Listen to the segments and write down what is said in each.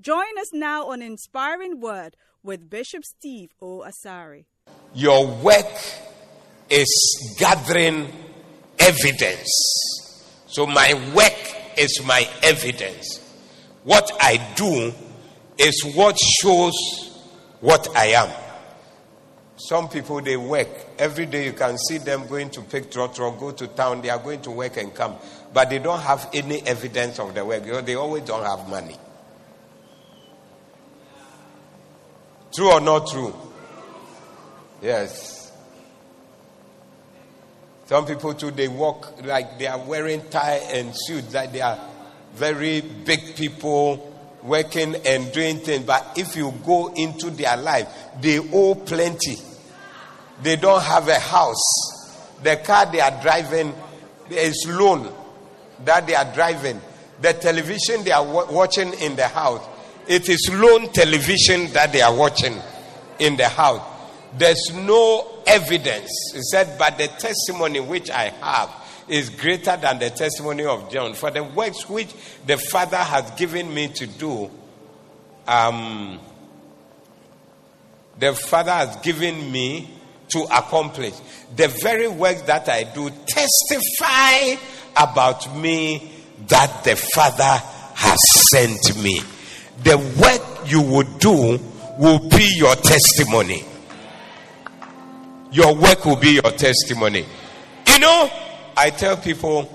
Join us now on Inspiring Word with Bishop Steve Asari. Your work is gathering evidence. So my work is my evidence. What I do is what shows what I am. Some people, they work. Every day you can see them going to pick trotro, go to town. They are going to work and come. But they don't have any evidence of their work. You know, they always don't have money. True or not true? Yes. Some people too, they walk like they are wearing tie and suits, like they are very big people working and doing things. But if you go into their life, they owe plenty. They don't have a house. The car they are driving is loan that they are driving. The television they are watching in the house, it is loan television that they are watching in the house. There's no evidence. He said, but the testimony which I have is greater than the testimony of John. For the works which the Father has given me to do, the Father has given me to accomplish. The very works that I do testify about me that the Father has sent me. The work you will do will be your testimony. Your work will be your testimony. You know, I tell people,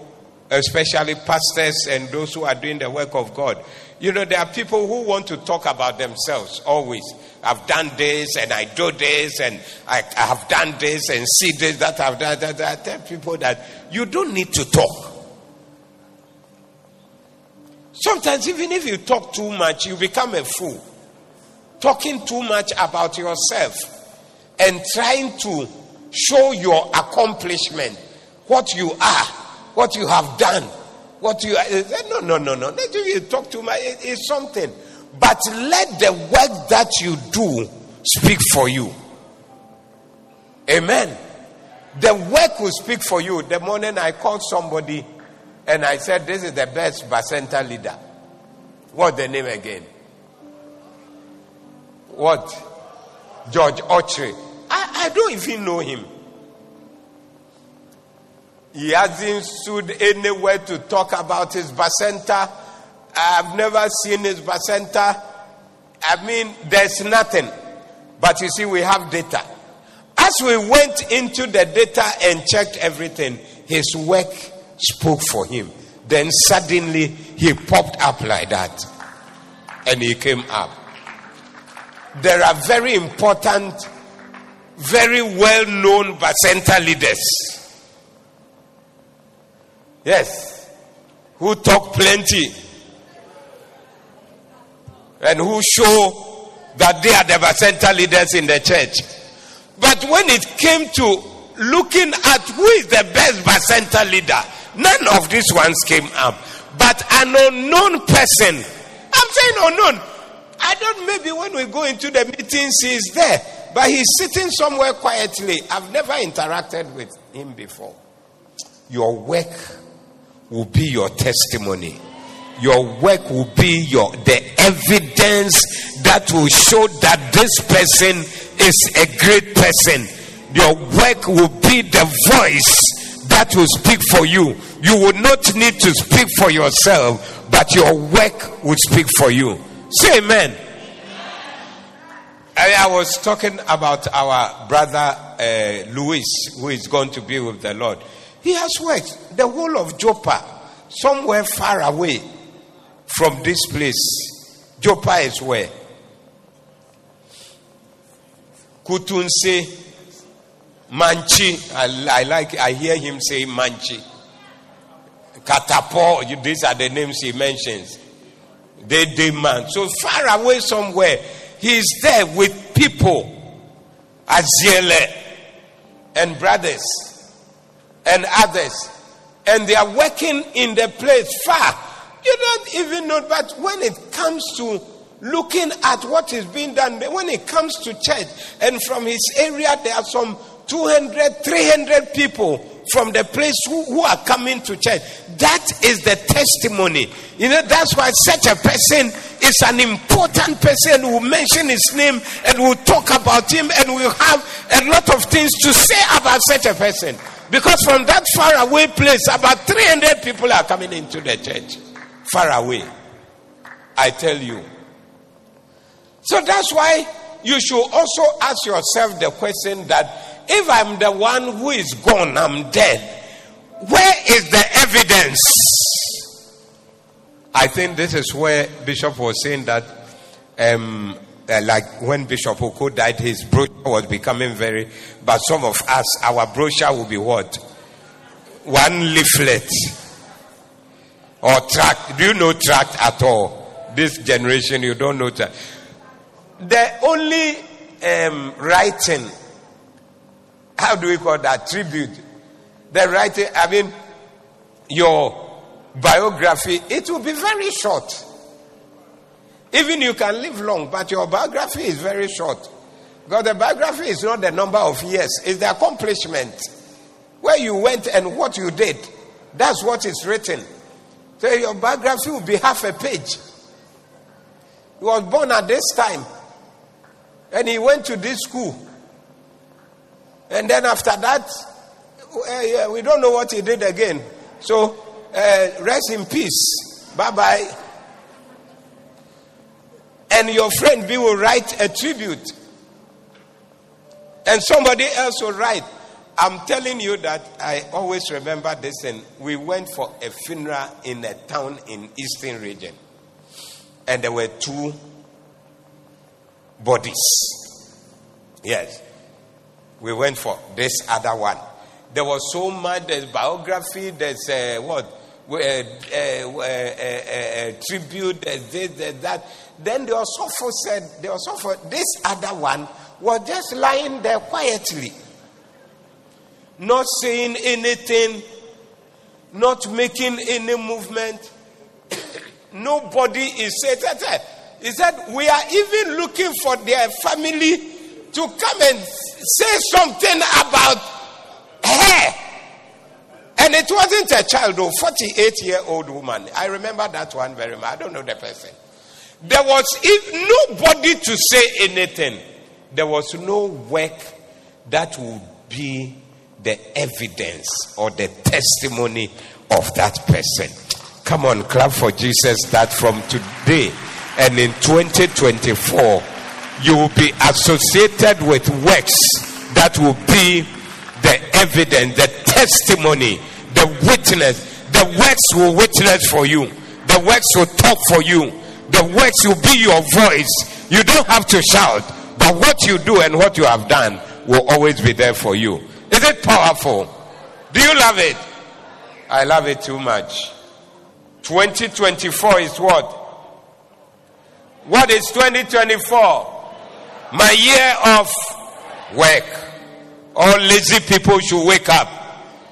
especially pastors and those who are doing the work of God, you know, there are people who want to talk about themselves always. I've done this and I do this and I have done this and see this, that I've done that. I tell people that you don't need to talk. Sometimes even if you talk too much, you become a fool. Talking too much about yourself and trying to show your accomplishment, what you are, what you have done, what you are. No. Not if you talk too much, it's something. But let the work that you do speak for you. Amen. The work will speak for you. The morning I called somebody and I said, this is the best Bacenta leader. What's the name again? What? George Autry. I don't even know him. He hasn't stood anywhere to talk about his Bacenta. I've never seen his Bacenta. I mean, there's nothing. But you see, we have data. As we went into the data and checked everything, his work spoke for him. Then suddenly he popped up like that and he came up. There are very important, very well known Bacenta leaders, yes, who talk plenty and who show that they are the Bacenta leaders in the church. But when it came to looking at who is the best Bacenta leader, none of these ones came up. But an unknown person, I'm saying unknown, I don't, maybe when we go into the meetings he is there, but he's sitting somewhere quietly. I've never interacted with him before. Your work will be your testimony. Your work will be the evidence that will show that this person is a great person. Your work will be the voice that will speak for you. You will not need to speak for yourself, but your work will speak for you. Say amen. I was talking about our brother Luis, who is going to be with the Lord. He has worked the whole of Joppa, somewhere far away from this place. Joppa is where? Kutunse Manchi, I hear him say Manchi. Katapo, these are the names he mentions. They demand. So far away somewhere, he is there with people. Aziele and brothers and others. And they are working in the place far. You don't even know. But when it comes to looking at what is being done, when it comes to church, and from his area, there are some 200, 300 people from the place who are coming to church. That is the testimony. You know, that's why such a person is an important person. We'll mention his name and we'll talk about him, and we'll have a lot of things to say about such a person. Because from that far away place, about 300 people are coming into the church. Far away. I tell you. So that's why you should also ask yourself the question that, if I'm the one who is gone, I'm dead, where is the evidence? I think this is where Bishop was saying that, like when Bishop Oko died, his brochure was becoming very, but some of us, our brochure will be what? One leaflet. Or tract. Do you know tract at all? This generation, you don't know tract. The only writing, how do we call that? Tribute. The writing, I mean, your biography, it will be very short. Even you can live long, but your biography is very short. Because the biography is not the number of years, it's the accomplishment. Where you went and what you did. That's what is written. So your biography will be half a page. He was born at this time. And he went to this school. And then after that, we don't know what he did again. So, rest in peace. Bye-bye. And your friend B will write a tribute. And somebody else will write. I'm telling you that I always remember this. And we went for a funeral in a town in Eastern Region. And there were two bodies. Yes. We went for this other one. There was so much. There's biography. There's tribute. There's this, there's that. Then the Osofo said, this other one was just lying there quietly. Not saying anything. Not making any movement. Nobody is saying that. He said, we are even looking for their family to come and say something about her. And it wasn't a child, though, 48-year-old woman. I remember that one very much. I don't know the person. There was nobody to say anything. There was no work that would be the evidence or the testimony of that person. Come on, clap for Jesus that from today and in 2024, you will be associated with works that will be the evidence, the testimony, the witness. The works will witness for you. The works will talk for you. The works will be your voice. You don't have to shout, but what you do and what you have done will always be there for you. Is it powerful? Do you love it? I love it too much. 2024 is what? What is 2024? My year of work. All lazy people should wake up.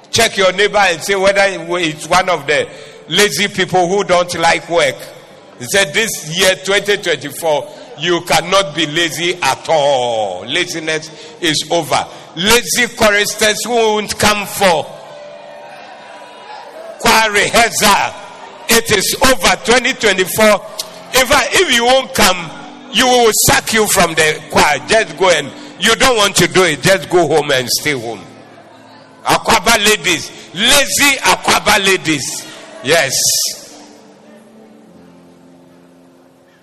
Check your neighbor and say whether it's one of the lazy people who don't like work. He said this year 2024, you cannot be lazy at all. Laziness is over. Lazy choristers who won't come for choir rehearsal. It is over. 2024. If you won't come, you will sack you from the choir. Just go, and you don't want to do it. Just go home and stay home. Akwaba ladies. Lazy Akwaba ladies. Yes.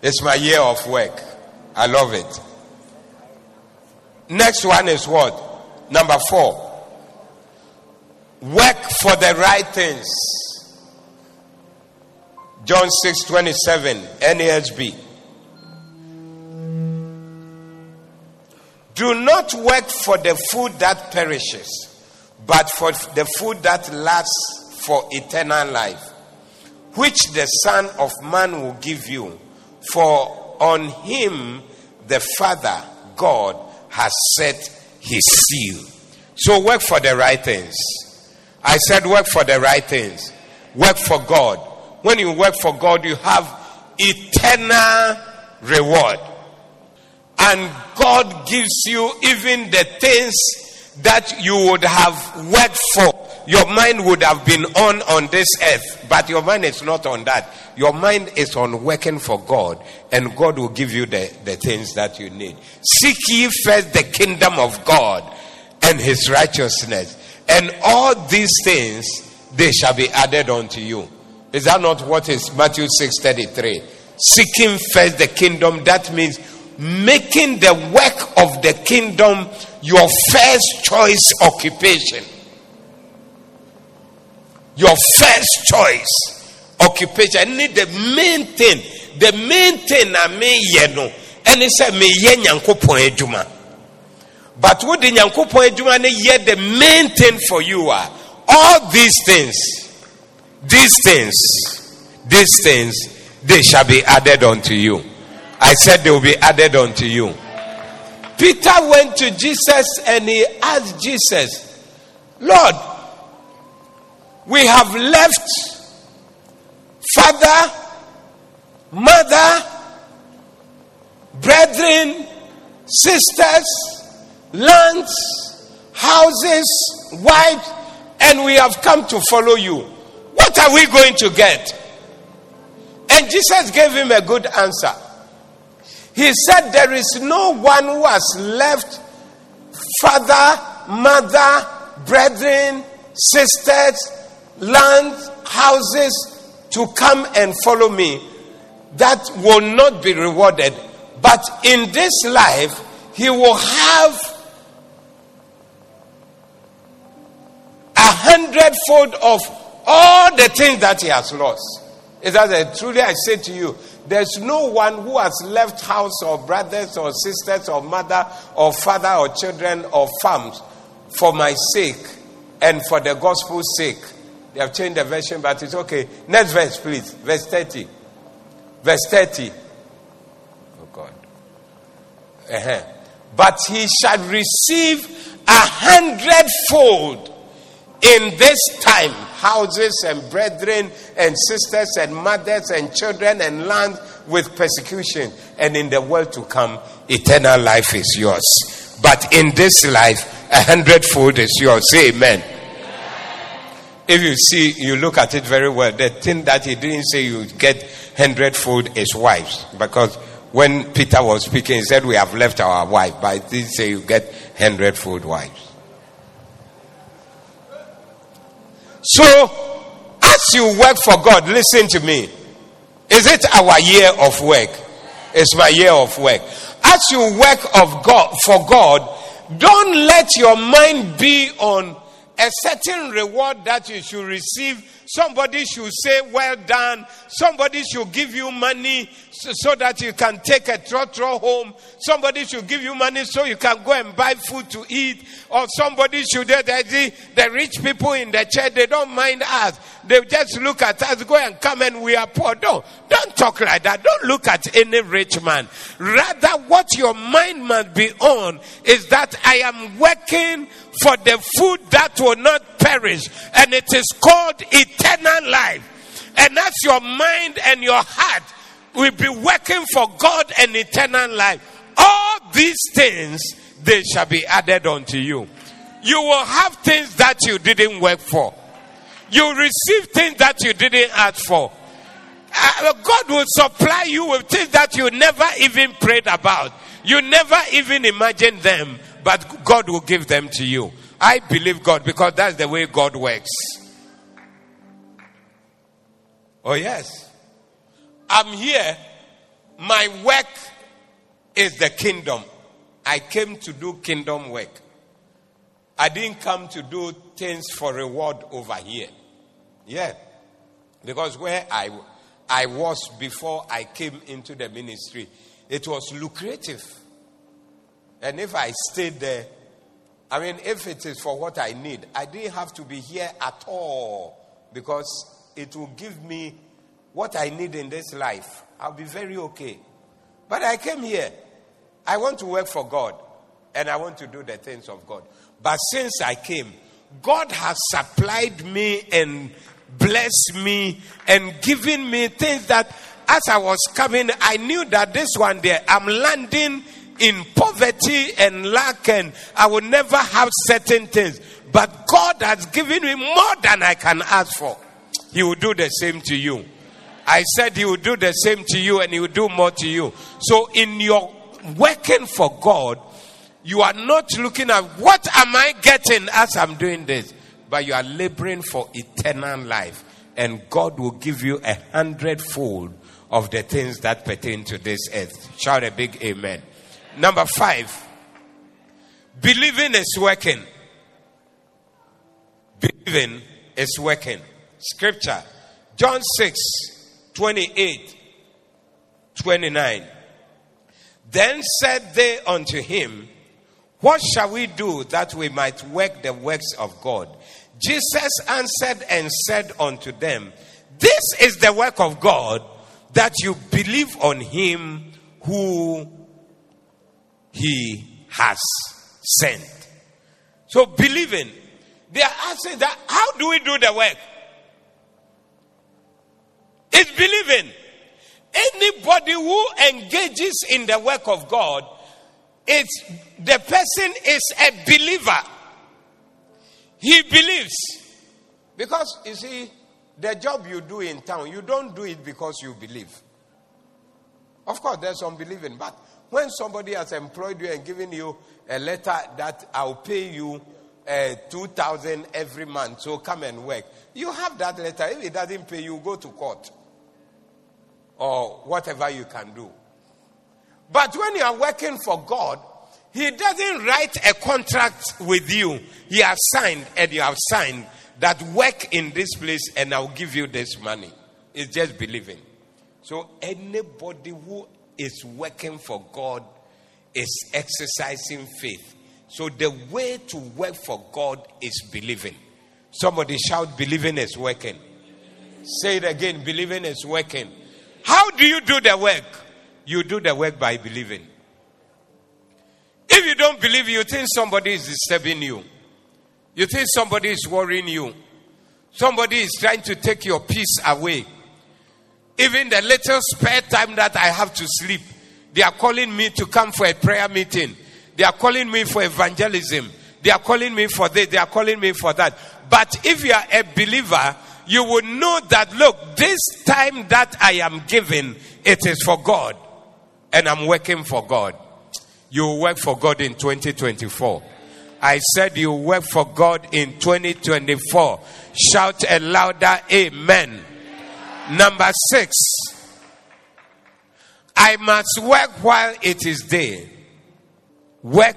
It's my year of work. I love it. Next one is what? Number 4. Work for the right things. John 6:27, NASB. Do not work for the food that perishes, but for the food that lasts for eternal life, which the Son of Man will give you, for on him the Father, God, has set his seal. So work for the right things. I said work for the right things. Work for God. When you work for God, you have eternal reward. And God gives you even the things that you would have worked for. Your mind would have been on this earth, but your mind is not on that. Your mind is on working for God, and God will give you the things that you need. Seek ye first the kingdom of God and his righteousness, and all these things, they shall be added unto you. Is that not what is Matthew 6:33? Seeking first the kingdom, that means making the work of the kingdom your first choice occupation. Your first choice occupation. Need the main thing. The main thing I mean, you know. And he said, me ye nyankopo ejuma. But what the nyankopo ejuma ne ye the main thing for you are all these things. These things, they shall be added unto you. I said they will be added unto you. Peter went to Jesus and he asked Jesus, Lord, we have left father, mother, brethren, sisters, lands, houses, wives, and we have come to follow you. What are we going to get? And Jesus gave him a good answer. He said, there is no one who has left father, mother, brethren, sisters, land, houses to come and follow me, that will not be rewarded. But in this life, he will have 100-fold of all the things that he has lost. It is truly I say to you, there's no one who has left house or brothers or sisters or mother or father or children or farms for my sake and for the gospel's sake. They have changed the version, but it's okay. Next verse, please. Verse 30. Oh, God. But he shall receive 100-fold in this time. Houses and brethren and sisters and mothers and children and land with persecution. And in the world to come, eternal life is yours. But in this life, 100-fold is yours. Say amen. If you see, you look at it very well. The thing that he didn't say you get 100-fold is wives. Because when Peter was speaking, he said, we have left our wife. But he didn't say you get 100-fold wives. So, as you work for God, listen to me. Is it our year of work? It's my year of work. As you work for God, don't let your mind be on a certain reward that you should receive. Somebody should say, well done. Somebody should give you money so that you can take a trotro home. Somebody should give you money so you can go and buy food to eat. Or somebody should, the rich people in the church, they don't mind us. They just look at us, go and come, and we are poor. Don't talk like that. Don't look at any rich man. Rather, what your mind must be on is that I am working for the food that will not perish, and it is called eternal life. And as your mind and your heart will be working for God and eternal life, all these things, they shall be added unto you. You will have things that you didn't work for. You receive things that you didn't ask for. God will supply you with things that you never even prayed about. You never even imagined them, but God will give them to you. I believe God, because that's the way God works. Oh yes. I'm here. My work is the kingdom. I came to do kingdom work. I didn't come to do things for reward over here. Yeah. Because where I was before I came into the ministry, it was lucrative. And if I stayed there, I mean, if it is for what I need, I didn't have to be here at all, because it will give me what I need in this life, I'll be very okay. But I came here. I want to work for God. And I want to do the things of God. But since I came, God has supplied me and blessed me and given me things that as I was coming, I knew that this one day I'm landing in poverty and lack and I will never have certain things. But God has given me more than I can ask for. He will do the same to you. I said he will do the same to you and he will do more to you. So in your working for God, you are not looking at what am I getting as I'm doing this, but you are laboring for eternal life. And God will give you 100-fold of the things that pertain to this earth. Shout a big amen. Number 5, believing is working. Believing is working. Scripture, John 6:28-29. Then said they unto him, what shall we do that we might work the works of God? Jesus answered and said unto them, this is the work of God, that you believe on him who he has sent. So believing, they are asking that, how do we do the work? It's believing. Anybody who engages in the work of God, the person is a believer. He believes. Because, you see, the job you do in town, you don't do it because you believe. Of course, there's some believing. But when somebody has employed you and given you a letter that I'll pay you 2,000 every month, so come and work. You have that letter. If it doesn't pay you, go to court. Or whatever you can do. But when you are working for God, he doesn't write a contract with you. He has signed, and you have signed that work in this place and I'll give you this money. It's just believing. So anybody who is working for God is exercising faith. So the way to work for God is believing. Somebody shout, believing is working. Say it again, believing is working. How do you do the work? You do the work by believing. If you don't believe, you think somebody is disturbing you. You think somebody is worrying you. Somebody is trying to take your peace away. Even the little spare time that I have to sleep, they are calling me to come for a prayer meeting. They are calling me for evangelism. They are calling me for this. They are calling me for that. But if you are a believer, you will know that, look, this time that I am given, it is for God. And I'm working for God. You work for God in 2024. I said you work for God in 2024. Shout a louder amen. Number 6. I must work while it is day. Work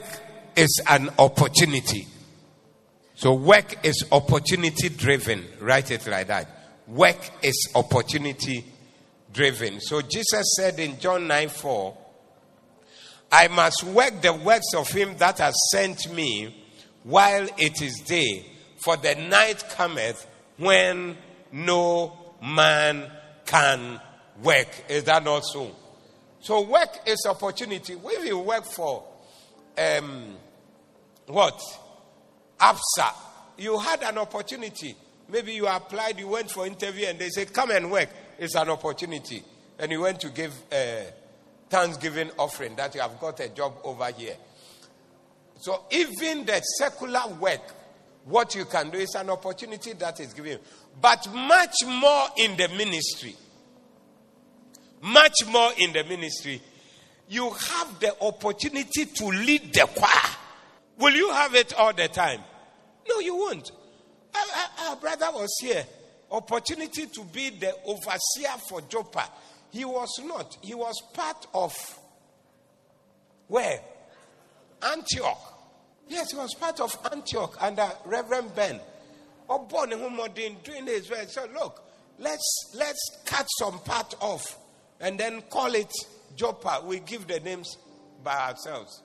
is an opportunity. So work is opportunity driven. Write it like that. Work is opportunity driven. So Jesus said in John 9:4, I must work the works of him that has sent me while it is day, for the night cometh when no man can work. Is that not so? So work is opportunity. If you work for APSA, you had an opportunity. Maybe you applied, you went for interview and they said, come and work. It's an opportunity. And you went to give Thanksgiving offering that you have got a job over here. So even the secular work, what you can do is an opportunity that is given. But much more in the ministry. Much more in the ministry. You have the opportunity to lead the choir. Will you have it all the time? No, you won't. Our brother was here. Opportunity to be the overseer for Joppa. He was not. He was part of where? Antioch. Yes, he was part of Antioch under Reverend Ben. Obon Humodin doing his work. So look, let's cut some part off and then call it Joppa. We give the names by ourselves.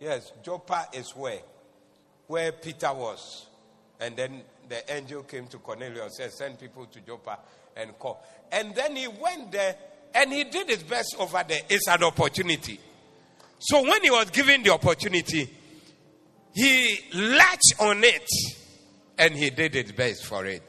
Yes, Joppa is where Peter was. And then the angel came to Cornelius and said, send people to Joppa and call. And then he went there and he did his best over there. It's an opportunity. So when he was given the opportunity, he latched on it and he did his best for it.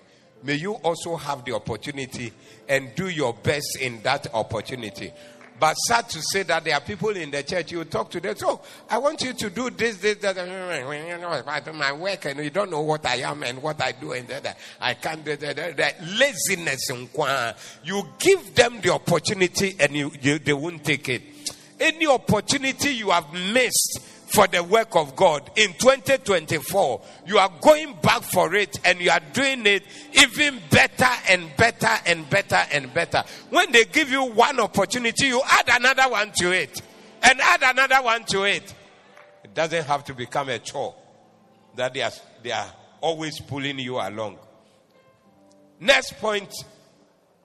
May you also have the opportunity and do your best in that opportunity. But sad to say that there are people in the church, you talk to them, so I want you to do this, this, that, my work, and you don't know what I am and what I do, and that I can't do that. Laziness. You give them the opportunity and they won't take it. Any opportunity you have missed for the work of God in 2024, you are going back for it and you are doing it even better and better and better and better. When they give you one opportunity, you add another one to it and add another one to it. It doesn't have to become a chore that they are always pulling you along. Next point,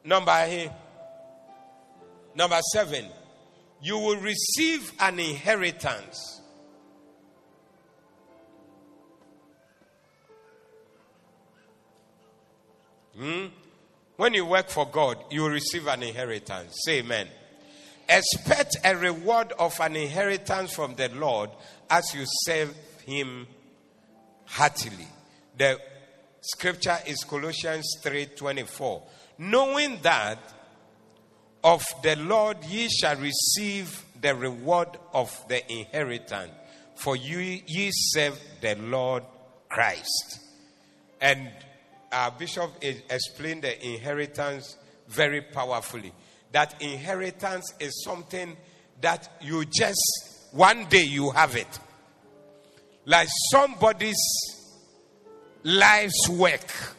number 7. You will receive an inheritance. When you work for God, you will receive an inheritance. Say amen. Expect a reward of an inheritance from the Lord as you serve him heartily. The scripture is Colossians 3:24. Knowing that of the Lord ye shall receive the reward of the inheritance, for ye serve the Lord Christ. And our bishop explained the inheritance very powerfully. That inheritance is something that you just, one day you have it. Like somebody's life's work.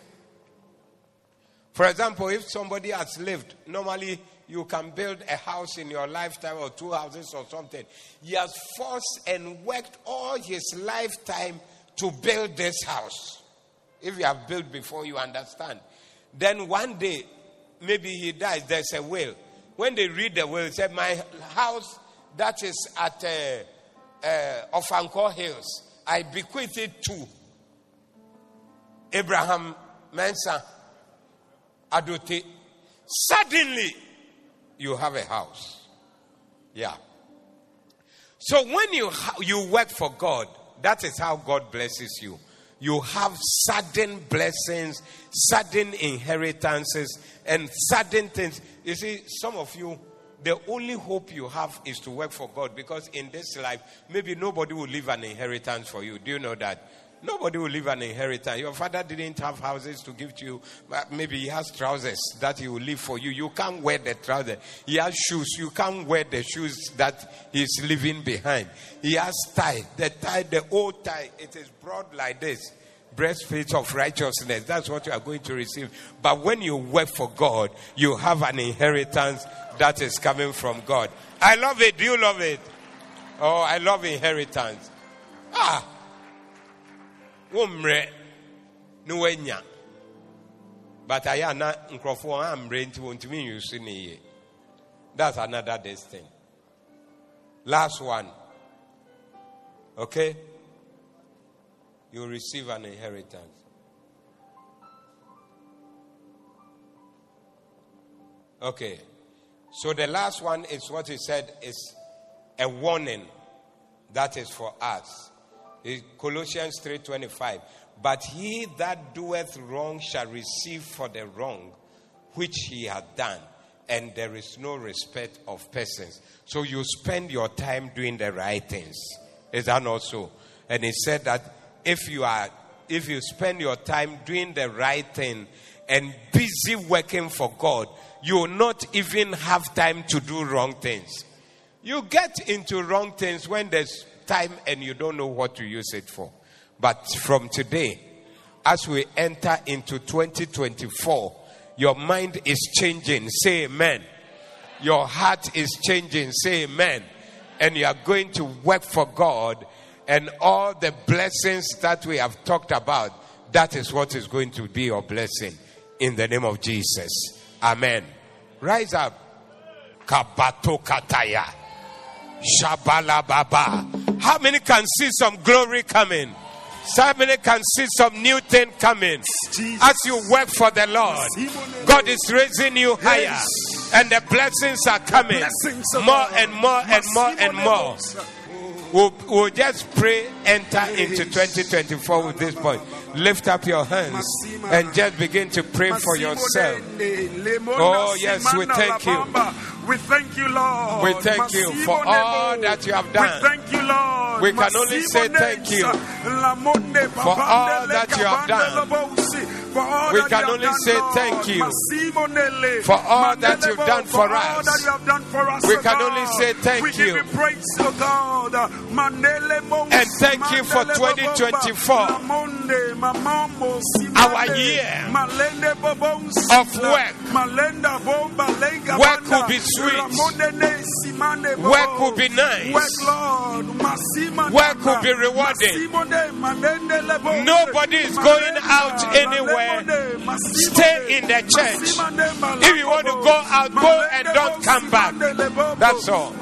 For example, if somebody has lived, normally you can build a house in your lifetime or two houses or something. He has forced and worked all his lifetime to build this house. If you have built before, you understand. Then one day, maybe he dies, there's a will. When they read the will, it said, my house that is at Ofankor Hills, I bequeath it to Abraham Mensah Aduti. Suddenly, you have a house. Yeah. So when you work for God, that is how God blesses you. You have sudden blessings, sudden inheritances, and sudden things. You see, some of you, the only hope you have is to work for God, because in this life, maybe nobody will leave an inheritance for you. Do you know that? Nobody will leave an inheritance. Your father didn't have houses to give to you, but maybe he has trousers that he will leave for you. You can't wear the trousers. He has shoes. You can't wear the shoes that he's leaving behind. He has tie. The tie, the old tie, it is broad like this. Breastplate of righteousness. That's what you are going to receive. But when you work for God, you have an inheritance that is coming from God. I love it. Do you love it? Oh, I love inheritance. Ah. But I am not to. That's another destiny. Last one. Okay? You receive an inheritance. Okay. So the last one is what he said is a warning that is for us. Colossians 3:25. But he that doeth wrong shall receive for the wrong which he hath done, and there is no respect of persons. So you spend your time doing the right things. Is that not so? And he said that if you spend your time doing the right thing and busy working for God, you will not even have time to do wrong things. You get into wrong things when there's time and you don't know what to use it for. But from today, as we enter into 2024, your mind is changing. Say amen. Your heart is changing. Say amen. And you are going to work for God, and all the blessings that we have talked about, that is what is going to be your blessing in the name of Jesus. Amen. Rise up. Kabato kataya. Shabalababa. How many can see some glory coming? Somebody can see some new thing coming. As you work for the Lord, God is raising you higher. And the blessings are coming. More and more and more and more. We'll just pray, enter into 2024 with this point. Lift up your hands and just begin to pray for yourself. Oh, yes, we thank you. We thank you, Lord. We thank you for all that you have done. We thank you, Lord. We can only say thank you for all that you have done. We can only say thank you for all that you've done for us. We can only say thank you. And thank you for 2024, our year of work. Work will be sweet. Work will be nice. Work will be rewarding. Nobody is going out anywhere. Stay in the church. If you want to go out, go and don't come back. That's all.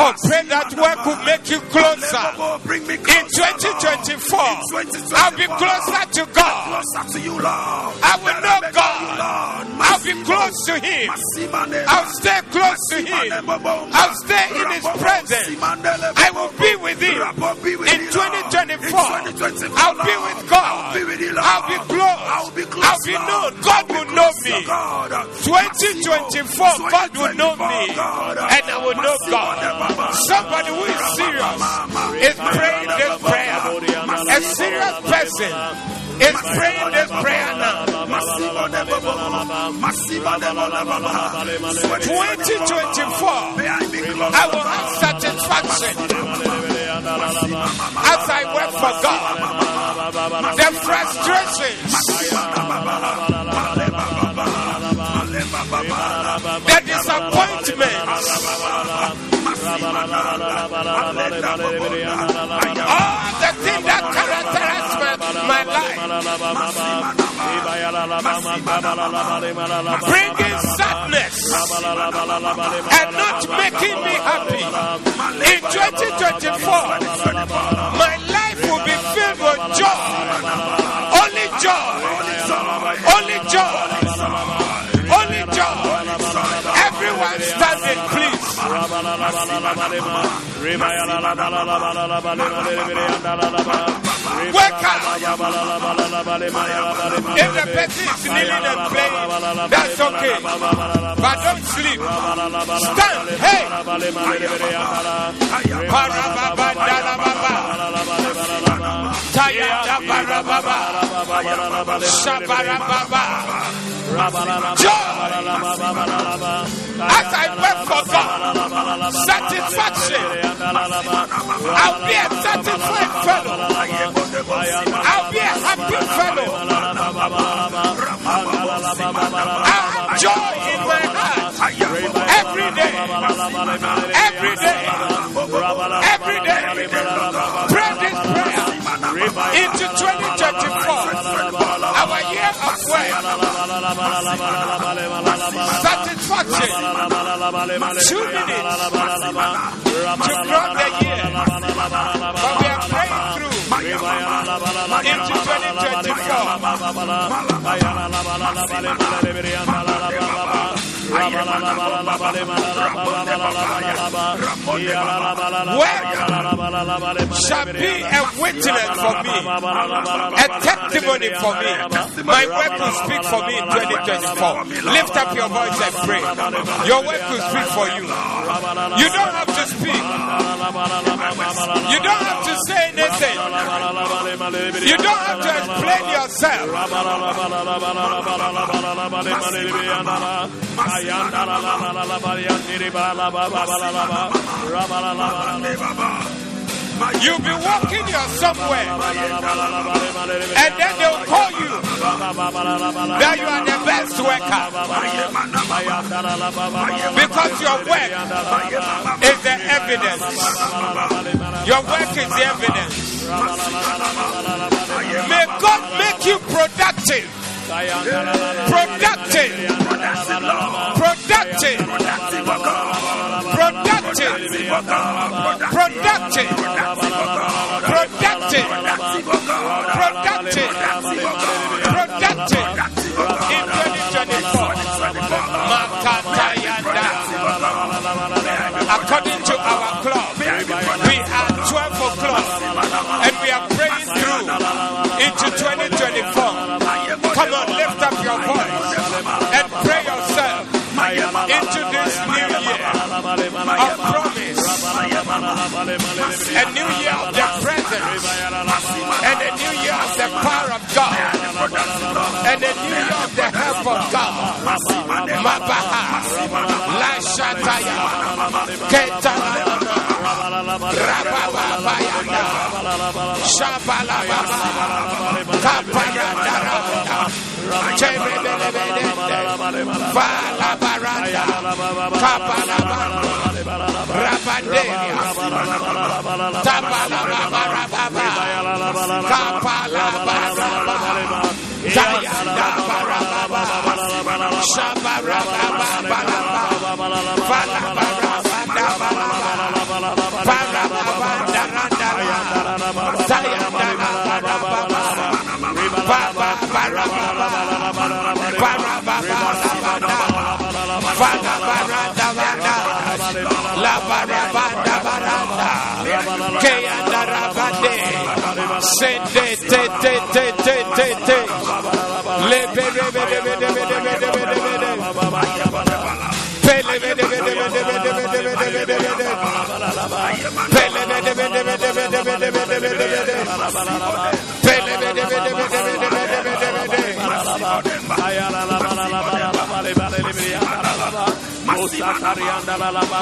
Oh, pray that work will make you closer. In 2024, I'll be closer to God. I will know God. I'll be close to Him. I'll stay close to Him. I'll stay in His presence. I will be with Him. In 2024, I'll be with God. I'll be close. I'll be known. God will know me. 2024, God will know me, and I will know God. Somebody who is serious is praying this prayer. A serious person is praying this prayer now. 2024, I will have satisfaction as I work for God. The frustrations, the disappointments, all the things that characterize my life, bringing sadness and not making me happy. In 2024, my life will be filled with joy, only joy, only joy. Everyone standing, please. Wake up. If the person is kneeling and playing, that's okay. But don't sleep. Stand. Hey. Parababa. Joy. As I work for God, satisfaction. I'll be a satisfied fellow. I'll be a happy fellow. I'll have joy in my heart every day. Every day. Every day. Pray this prayer into 2024. Our year of work. Satisfaction. 2 minutes to grow the year. But we are praying through into 2024. Work shall be a witness for me, a testimony for me. My work will speak for me in 2024. Lift up your voice and pray. Your work will speak for you. You don't have to speak. You don't have to say anything. You don't have to explain yourself. You'll be walking here somewhere, and then they'll call you that you are the best worker, because your work is the evidence. Your work is the evidence. May God make you productive. Productive. Productive. Productive. Productive. Productive. Productive. Productive. In 2024. According to our club, we are 12 o'clock and we are praying through into 2024. Come on, lift up your voice and pray yourself into this new year of promise, a new year of the presence, and a new year of the power of God, and a new year of the help of God. Mabaha, Lashataya, Ketanana, Rabababayana, Shabalababa, Kapayandarabada, Cherebelebelebele, Falabaranda, Kapalababa, Rabandelia, Tabalabarababa, Kapalabarababa, Dayandabarababa, Shabarababalaba, Falabarababa,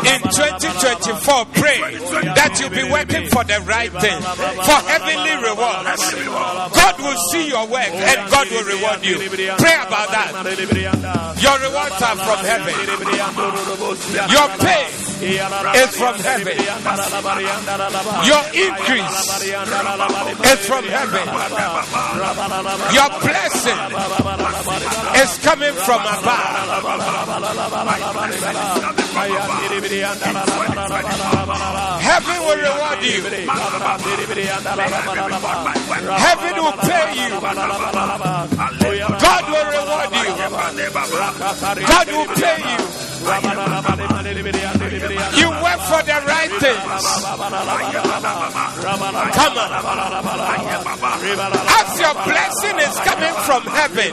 In 2024, pray that you'll be working for the right thing, for heavenly rewards. God will see your work and God will reward you. Pray about that. Your rewards are from heaven. Your pay is from heaven. Your increase is from heaven. Your blessing is coming from above. Heaven will reward you. Heaven will pay you. God will reward you. God will pay you. You work for the right things. Come on. As your blessing is coming from heaven,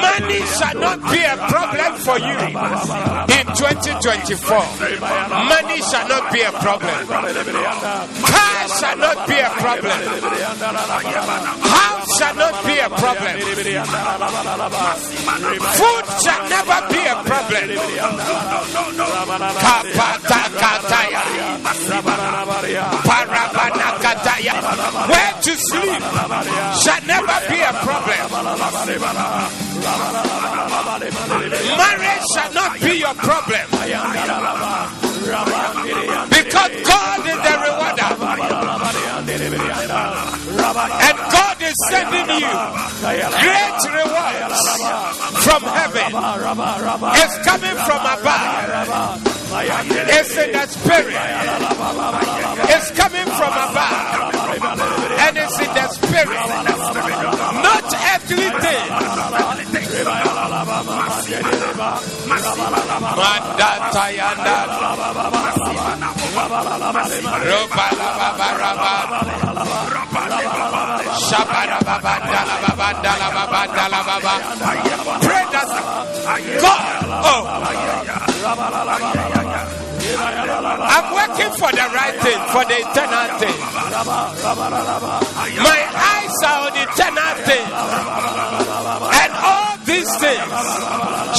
money shall not be a problem for you. In 2024, money shall not be a problem. Car shall not be a problem. House shall not be a problem. Food shall never be a problem. Where to sleep shall never be a problem. Marriage shall not be your problem, because God is the rewarder, and God is sending you great rewards from heaven. It's coming from above. It's in the spirit. It's coming from above, and it's in the spirit, not earthly things. Pray that God, I'm working for the right thing, for the eternal thing. My eyes are on eternal things, and all these these things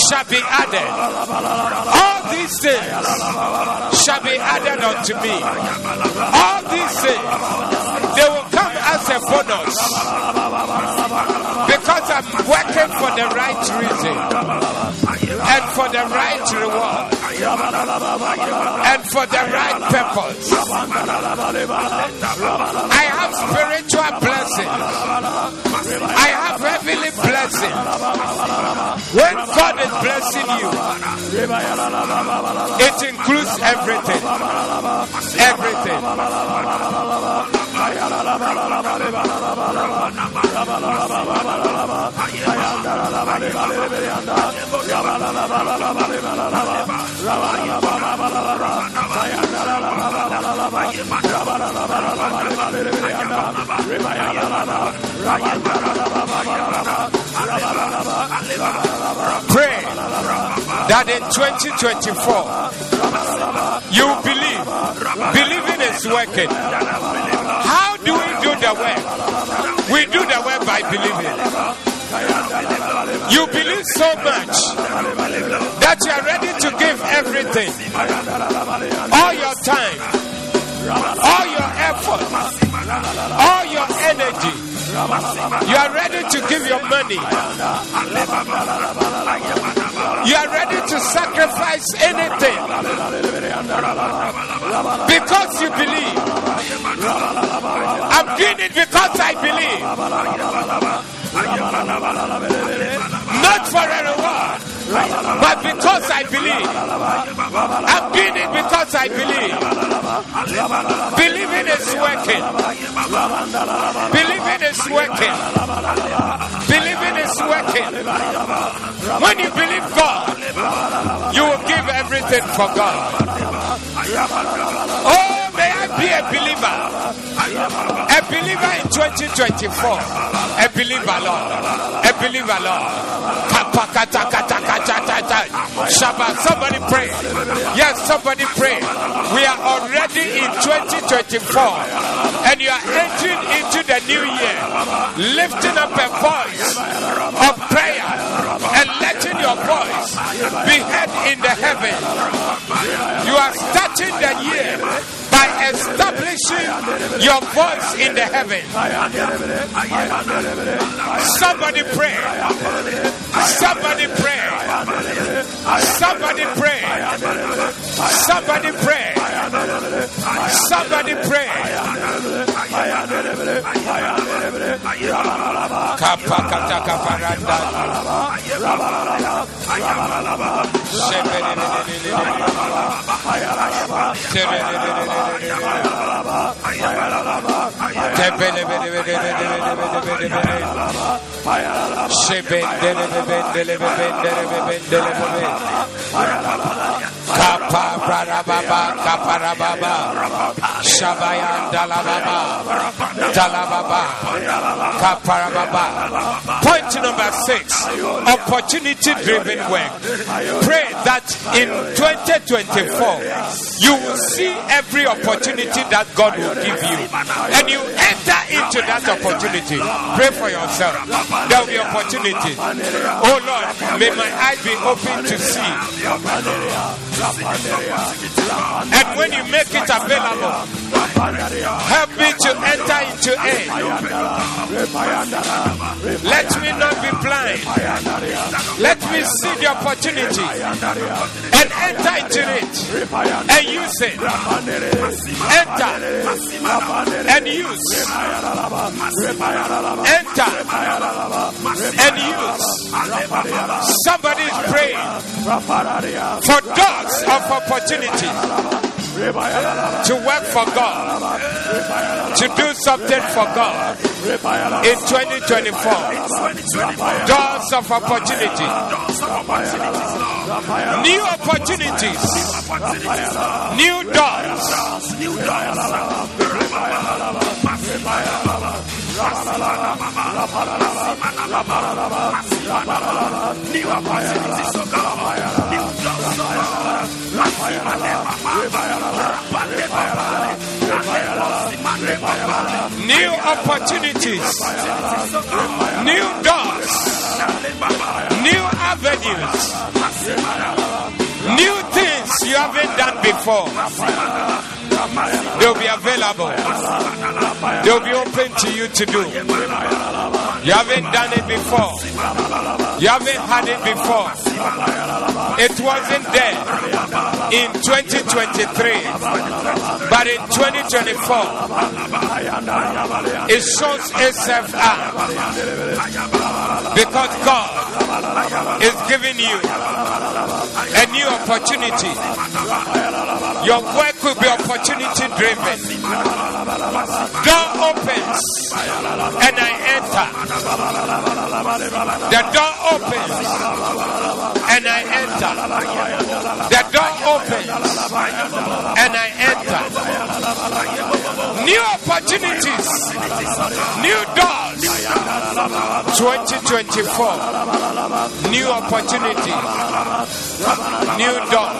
shall be added. All these things shall be added unto me. All these things, they will come as a bonus, because I'm working for the right reason and for the right reward and for the right purpose. I have spiritual blessings. I have heavenly blessings. When God is blessing you, it includes everything. Everything. Pray that in 2024 you believe. Believing is working. How do we do the work? We do the work by believing. You believe so much that you are ready to give everything, all your time, all your effort, all your energy. You are ready to give your money. You are ready to sacrifice anything because you believe. I'm doing it because I believe. Not for a reward, but because I believe. I'm doing it because I believe. Believing is working. Believing is working. Believing is working. When you believe God, you will give everything for God. Oh, may I be a believer. A believer in 2024. A believer, Lord. A believer, Lord. Shabbat. Somebody pray. Yes, somebody pray. We are already in 2024. And you are entering into the new year. Lifting up a voice of prayer. And letting your voice be heard in the heaven. You are starting the year by establishing your voice in the heaven. Somebody pray. Somebody pray. Somebody pray. Somebody pray. Somebody pray. Kapakata kaparanda. Point number 6, opportunity-driven work. Pray that in 2024 you will see every opportunity that God will give you, and you enter into that opportunity. Pray for yourself. There will be opportunity. Oh Lord, may my eyes be open to see. And when you make it available, help me to enter into it. Let me not be blind. Let me see the opportunity and enter into it and use it. Enter and use. Enter and use. Somebody is praying for doors of opportunity to work for God, to do something for God in 2024. Doors of opportunity, new opportunities, new doors. New opportunities, new doors. new avenues, new things you haven't done before. They'll be available. They'll be open to you to do. You haven't done it before. You haven't had it before. It wasn't there in 2023, but in 2024, it shows itself up because God is giving you a new opportunity. Your work will be opportunity driven. Door opens and I enter. The door opens and I enter. The door opens and I enter. New opportunities, new doors. 2024, new opportunity, new doors.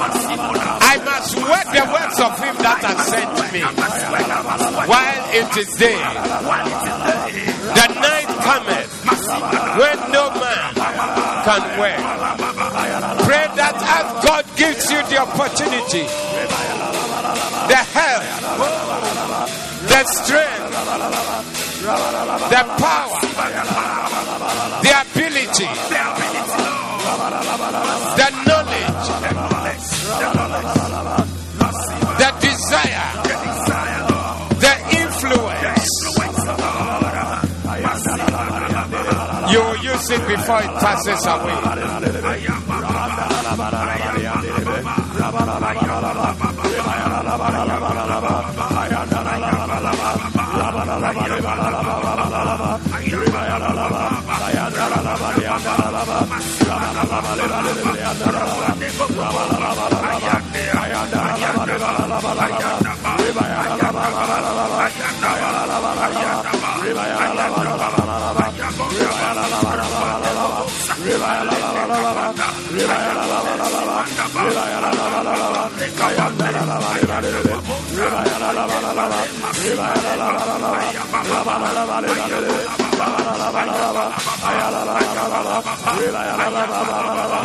must work the works of him that has sent me while it is day. The night cometh when no man can wear. Pray that as God gives you the opportunity, the help, the strength, the power, the ability, the knowledge, the desire, the influence, you will use it before it passes away.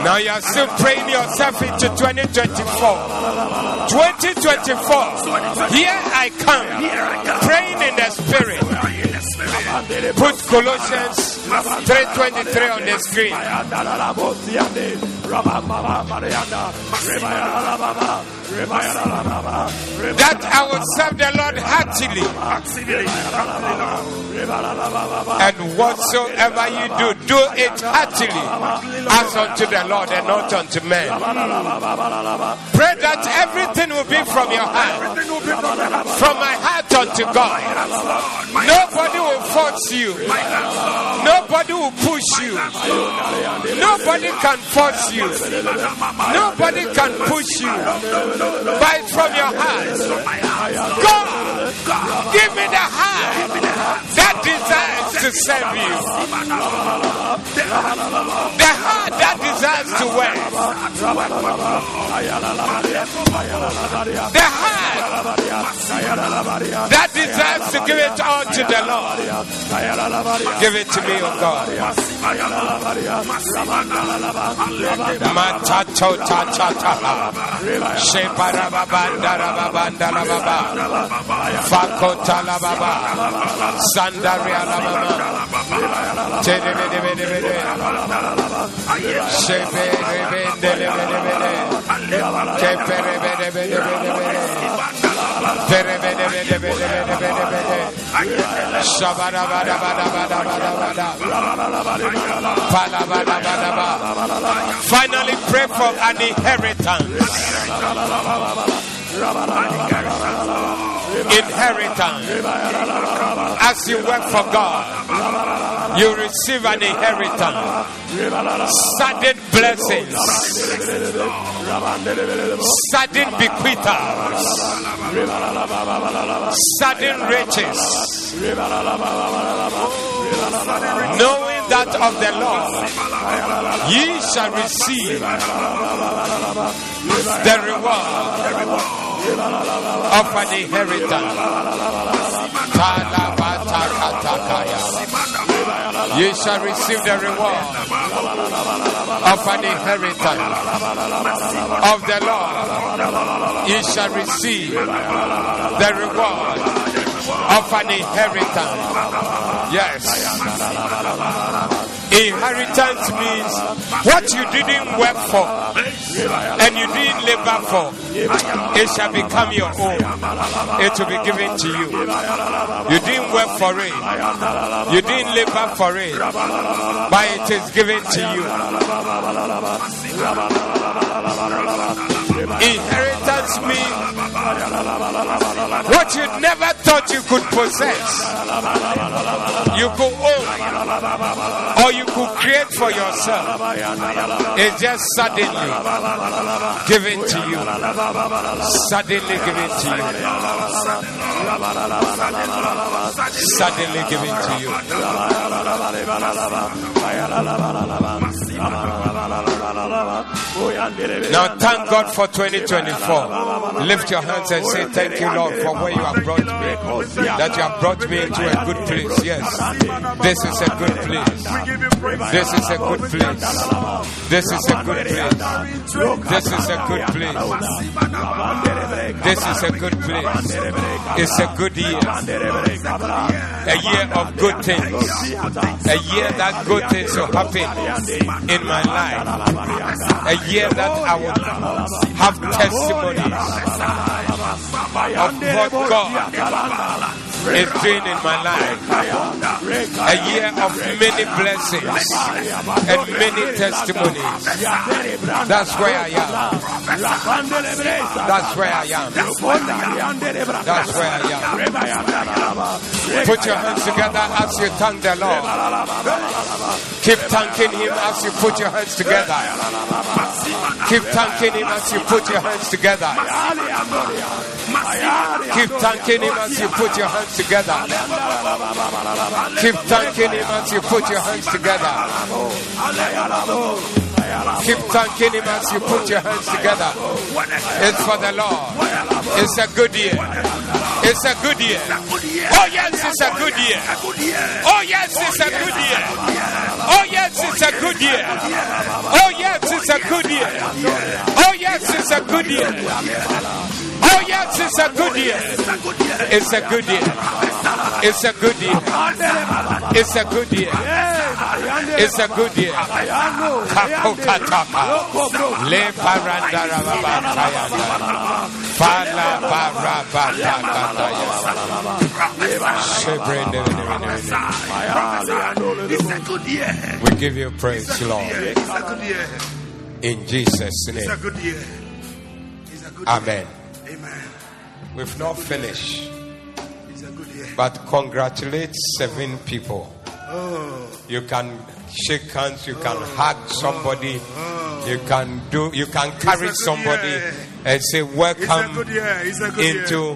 Now you are still praying yourself into 2024. 2024, here I come, praying in the Spirit. Put Colossians 3:23 on the screen. That I will serve the Lord heartily, and whatsoever you do, do it heartily, as unto the Lord and not unto men. Pray that everything will be from your heart, from my heart unto God. Nobody will force you, nobody will push you, nobody can force you, nobody can push you. Buy from your heart. God, give me the heart that desires to serve you. The heart that desires to work. The heart that desires to give it all to the Lord. Give it to me, O God. Finally, pray for an inheritance. inheritance. As you work for God, you receive an inheritance. Sudden blessings. Sudden bequeathers. Sudden riches. Knowing that of the Lord, ye shall receive the reward of an inheritance. Ye shall receive the reward of an inheritance of the Lord. You shall receive the reward of an inheritance. Yes. Inheritance means what you didn't work for and you didn't labor for, it shall become your own. It will be given to you. You didn't work for it, you didn't labor for it, but it is given to you. Inheritance means what you never thought you could possess, you could own, or you could create for yourself. It's just suddenly given to you. Suddenly given to you. Suddenly given to you. Now thank God for 2024. Lift your hands and say, thank you, Lord, for where you have brought me. That you have brought me into a good place. Yes. This is a good place. This is a good place. This is a good place. This is a good place. This is a good place. It's a good year. A year of good things. A year that good things will happen in my life. A year that I will have testimonies of what God is doing in my life. A year of many blessings and many testimonies. That's where I am. That's where I am. That's where I am. Put your hands together as you thank the Lord. Keep thanking Him as you put your hands together. Keep thanking Him as you put your hands together. Keep thanking Him as you put your hands together. Keep thanking Him as you put your hands together. Keep thanking Him as you put your hands together. It's for the Lord. It's a good year. It's a good year. Oh yes, it's a good year. Oh yes, it's a good year. Oh yes, it's a good year. Oh yes, it's a good year. Oh yes, it's a good year. Oh yes, it's a good year. It's a good year. It's a good year. It's a good year. It's a good year. Kakokatapa. Le parandara babataya. Fala barabataya. It's a good year. We give you praise, Lord. It's a good year. In Jesus' name. It's a good year. Amen. Amen. We've not finished. It's a good year. But congratulate 7 people. Oh. You can shake hands, you can hug somebody, you can carry somebody year. And say, welcome into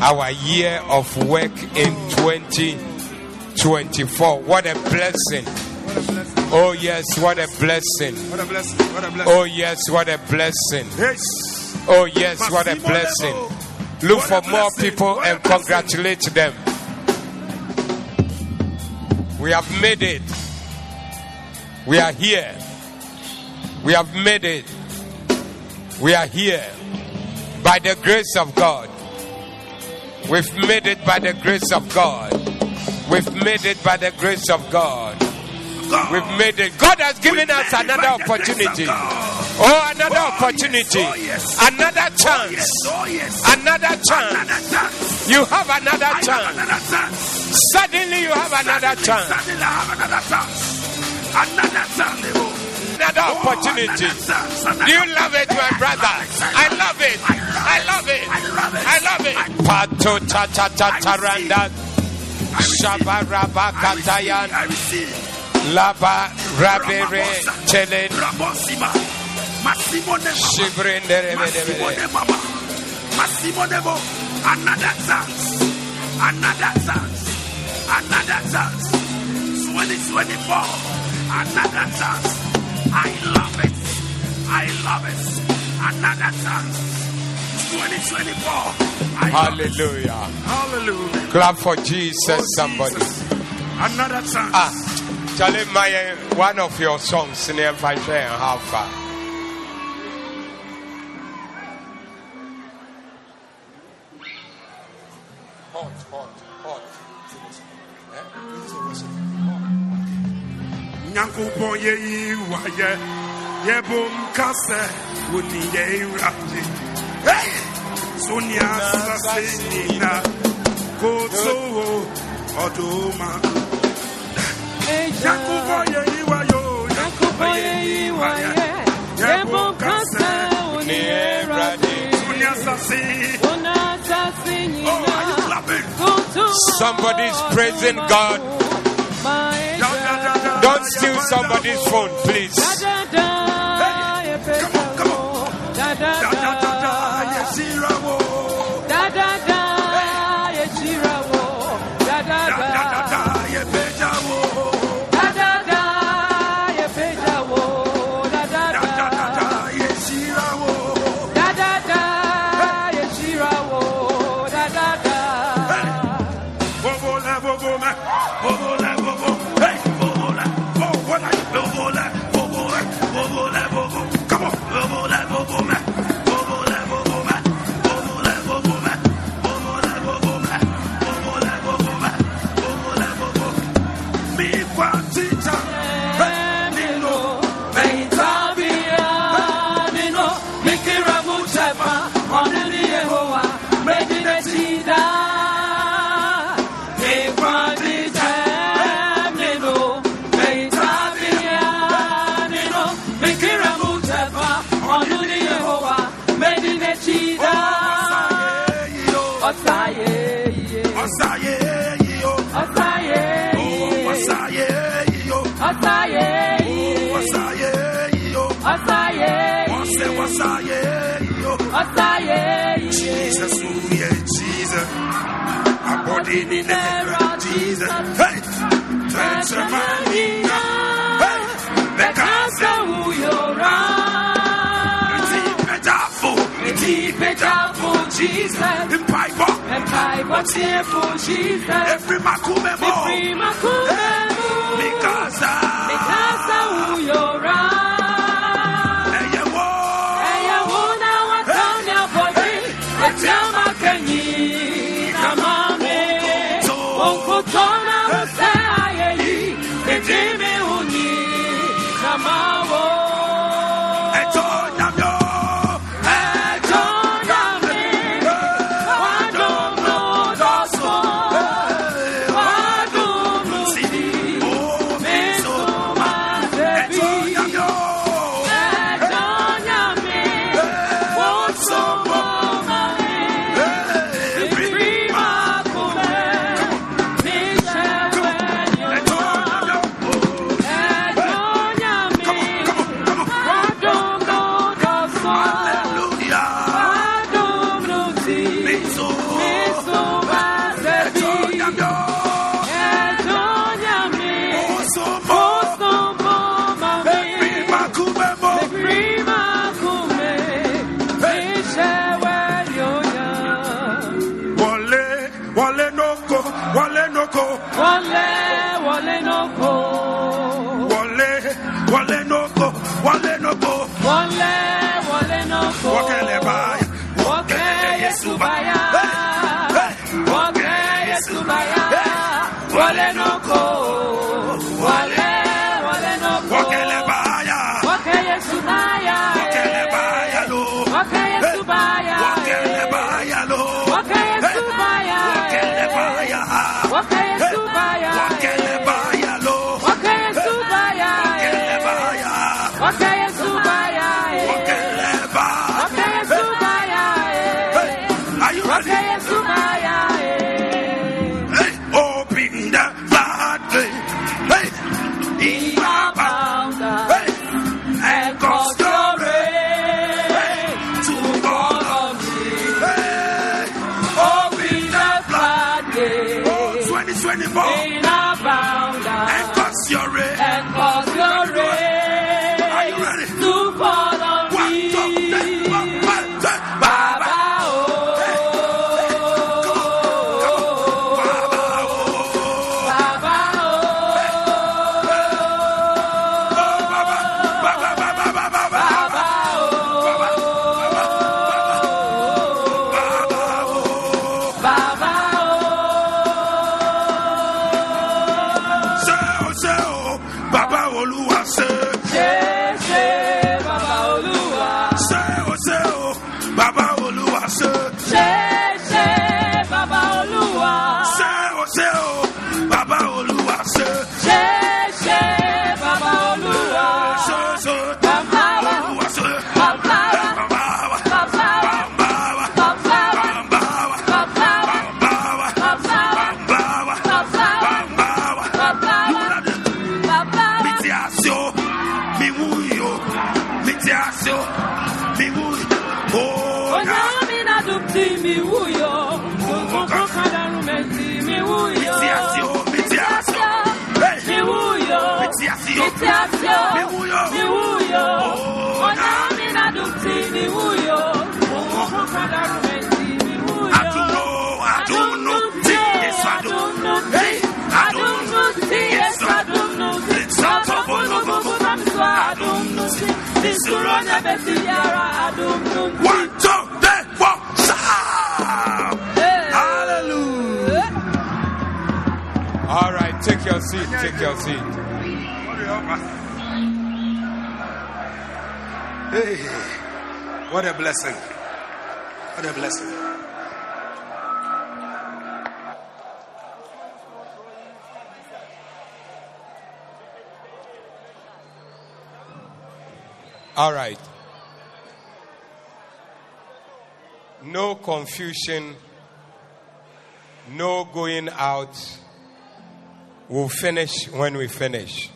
our year of work in 2024. What a blessing. Oh yes, what a blessing. Oh yes, what a blessing. Oh yes, what a blessing. Look for more people and congratulate them. We have made it. We are here. We have made it. We are here. By the grace of God. We've made it by the grace of God. We've made it by the grace of God. We've made it. God has given us another opportunity. Oh, another opportunity. Another chance. Another chance. You have another chance. Suddenly you have another chance. another opportunity. Do you love it, my brother? I love it. I love it. I love it. Pato tata tataranda. Shabaraba katayan. Laba rabere telen. Shibrinde. Another dance, another dance, another dance. 2024, another dance. I love it, I love it. Another dance, 2024. Hallelujah, hallelujah. Clap for Jesus, somebody. Another dance. Ah, tell him my one of your songs in Empire and how far. Somebody's praising God. Don't steal somebody's phone, please. Jesus, oh yeah, Jesus. I bought it in the heaven, Jesus. Hey, that's a man. Hey, the castle who you're on. It's better for Jesus. And pipe up here for Jesus. Every macume, every macume. The castle who you're on. All right. No confusion, no going out. We'll finish when we finish.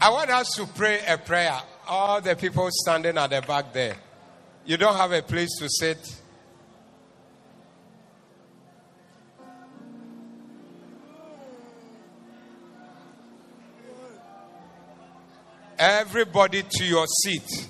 I want us to pray a prayer. All the people standing at the back there. You don't have a place to sit. Everybody to your seat.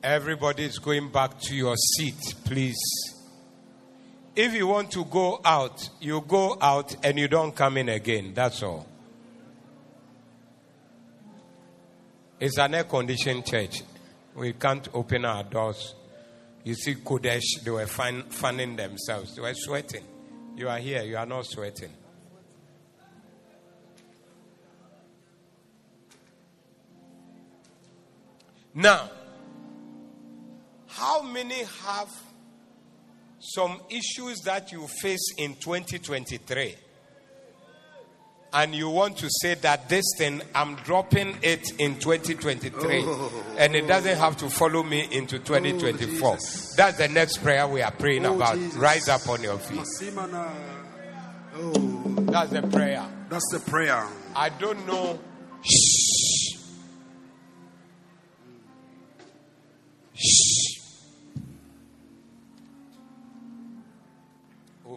Everybody is going back to your seat, please. If you want to go out, you go out and you don't come in again. That's all. It's an air-conditioned church. We can't open our doors. You see Kodesh, they were fanning themselves. They were sweating. You are here. You are not sweating. Now, how many have some issues that you face in 2023? And you want to say that this thing, I'm dropping it in 2023. And it doesn't have to follow me into 2024. That's the next prayer we are praying about. Jesus. Rise up on your feet. That's the prayer. That's the prayer. I don't know.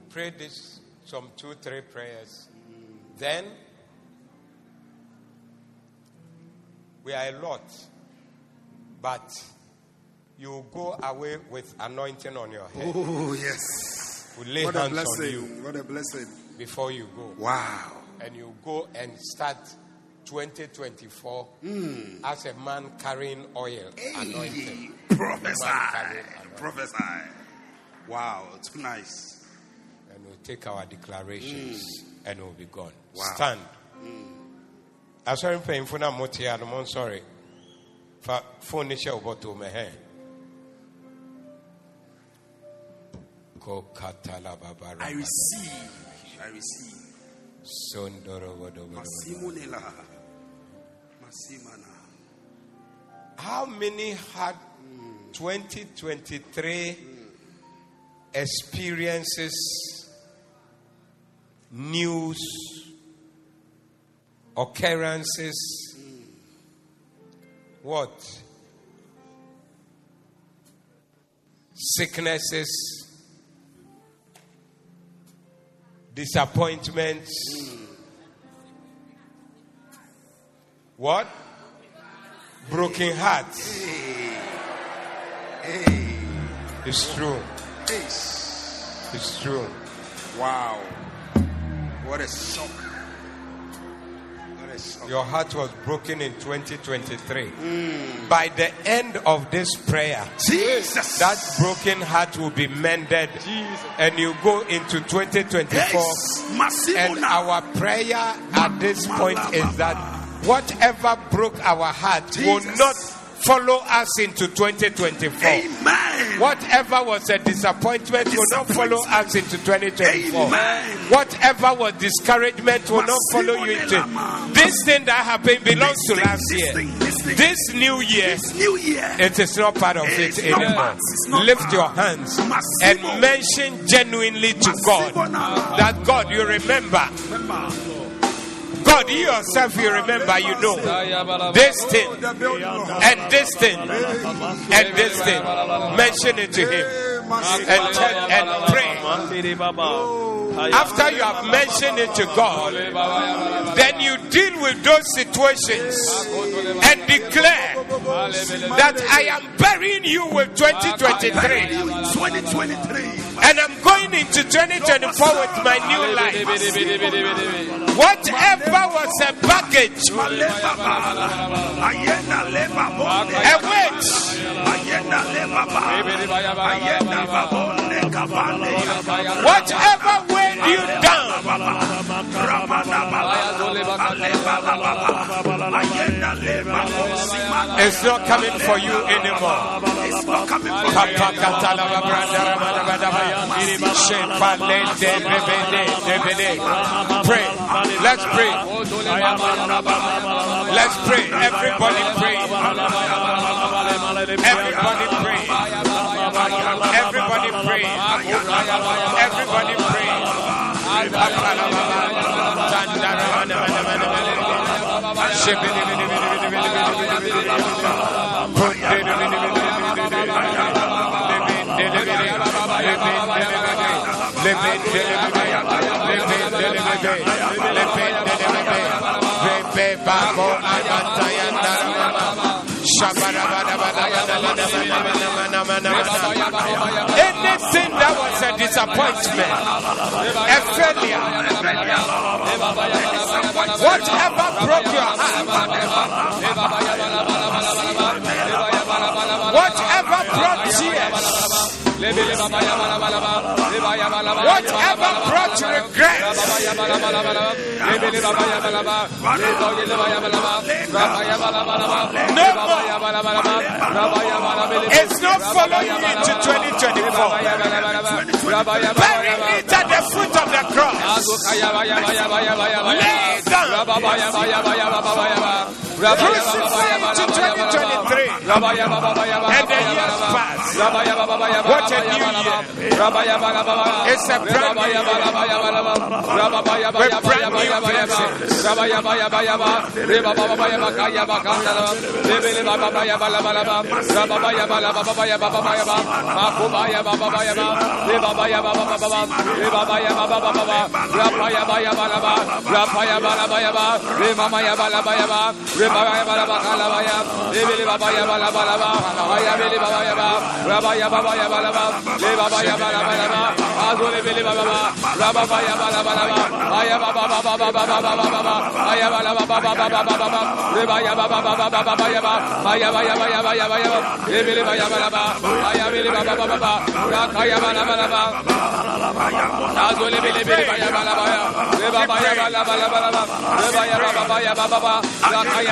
Pray this, some 2-3 prayers. Then, we are a lot, but you go away with anointing on your head. Oh, yes. We lay hands on you. What a blessing. Before you go. Wow. And you go and start 2024 as a man carrying oil, anointing. Prophesy. Wow, it's nice. And we'll take our declarations and we'll be gone. Wow. Stand. I'm sorry, I'm sorry. I receive. I receive. How many had 2023 experiences, news, occurrences? What? Sicknesses, disappointments. What? Broken hearts. Hey. It's true. It's true. Wow. What a shock. Your heart was broken in 2023. By the end of this prayer, Jesus, that broken heart will be mended. Jesus. And you go into 2024. Yes. And our prayer at this point is that whatever broke our heart will not follow us into 2024. Amen. Whatever was a disappointment will not follow us into 2024. Amen. Whatever was discouragement will not follow you into. This thing that happened belongs to last year. This new year, it is not part of it anymore. Lift your hands and mention genuinely to God that God, you remember. God, you yourself, you remember, you know this thing and this thing and this thing. Mention it to Him and pray. After you have mentioned it to God, then you deal with those situations and declare that I am burying you with 2023. And I'm going into 2024 with my new life. Whatever was a package, a wedge, whatever weighed you down, it's not coming for you anymore. Pray. Let's pray. Let's pray. Everybody pray. Everybody pray. Everybody pray. Everybody pray. Anything that was a disappointment, a failure, whatever broke your heart, whatever brought tears, whatever brought regrets, no more. It's not following you into 2024. Bury it at the foot of the cross. Lay down. Crucify into 2023. And the years pass. What a new year. It's a brand new year. With brand new blessings. Leave them behind. Don't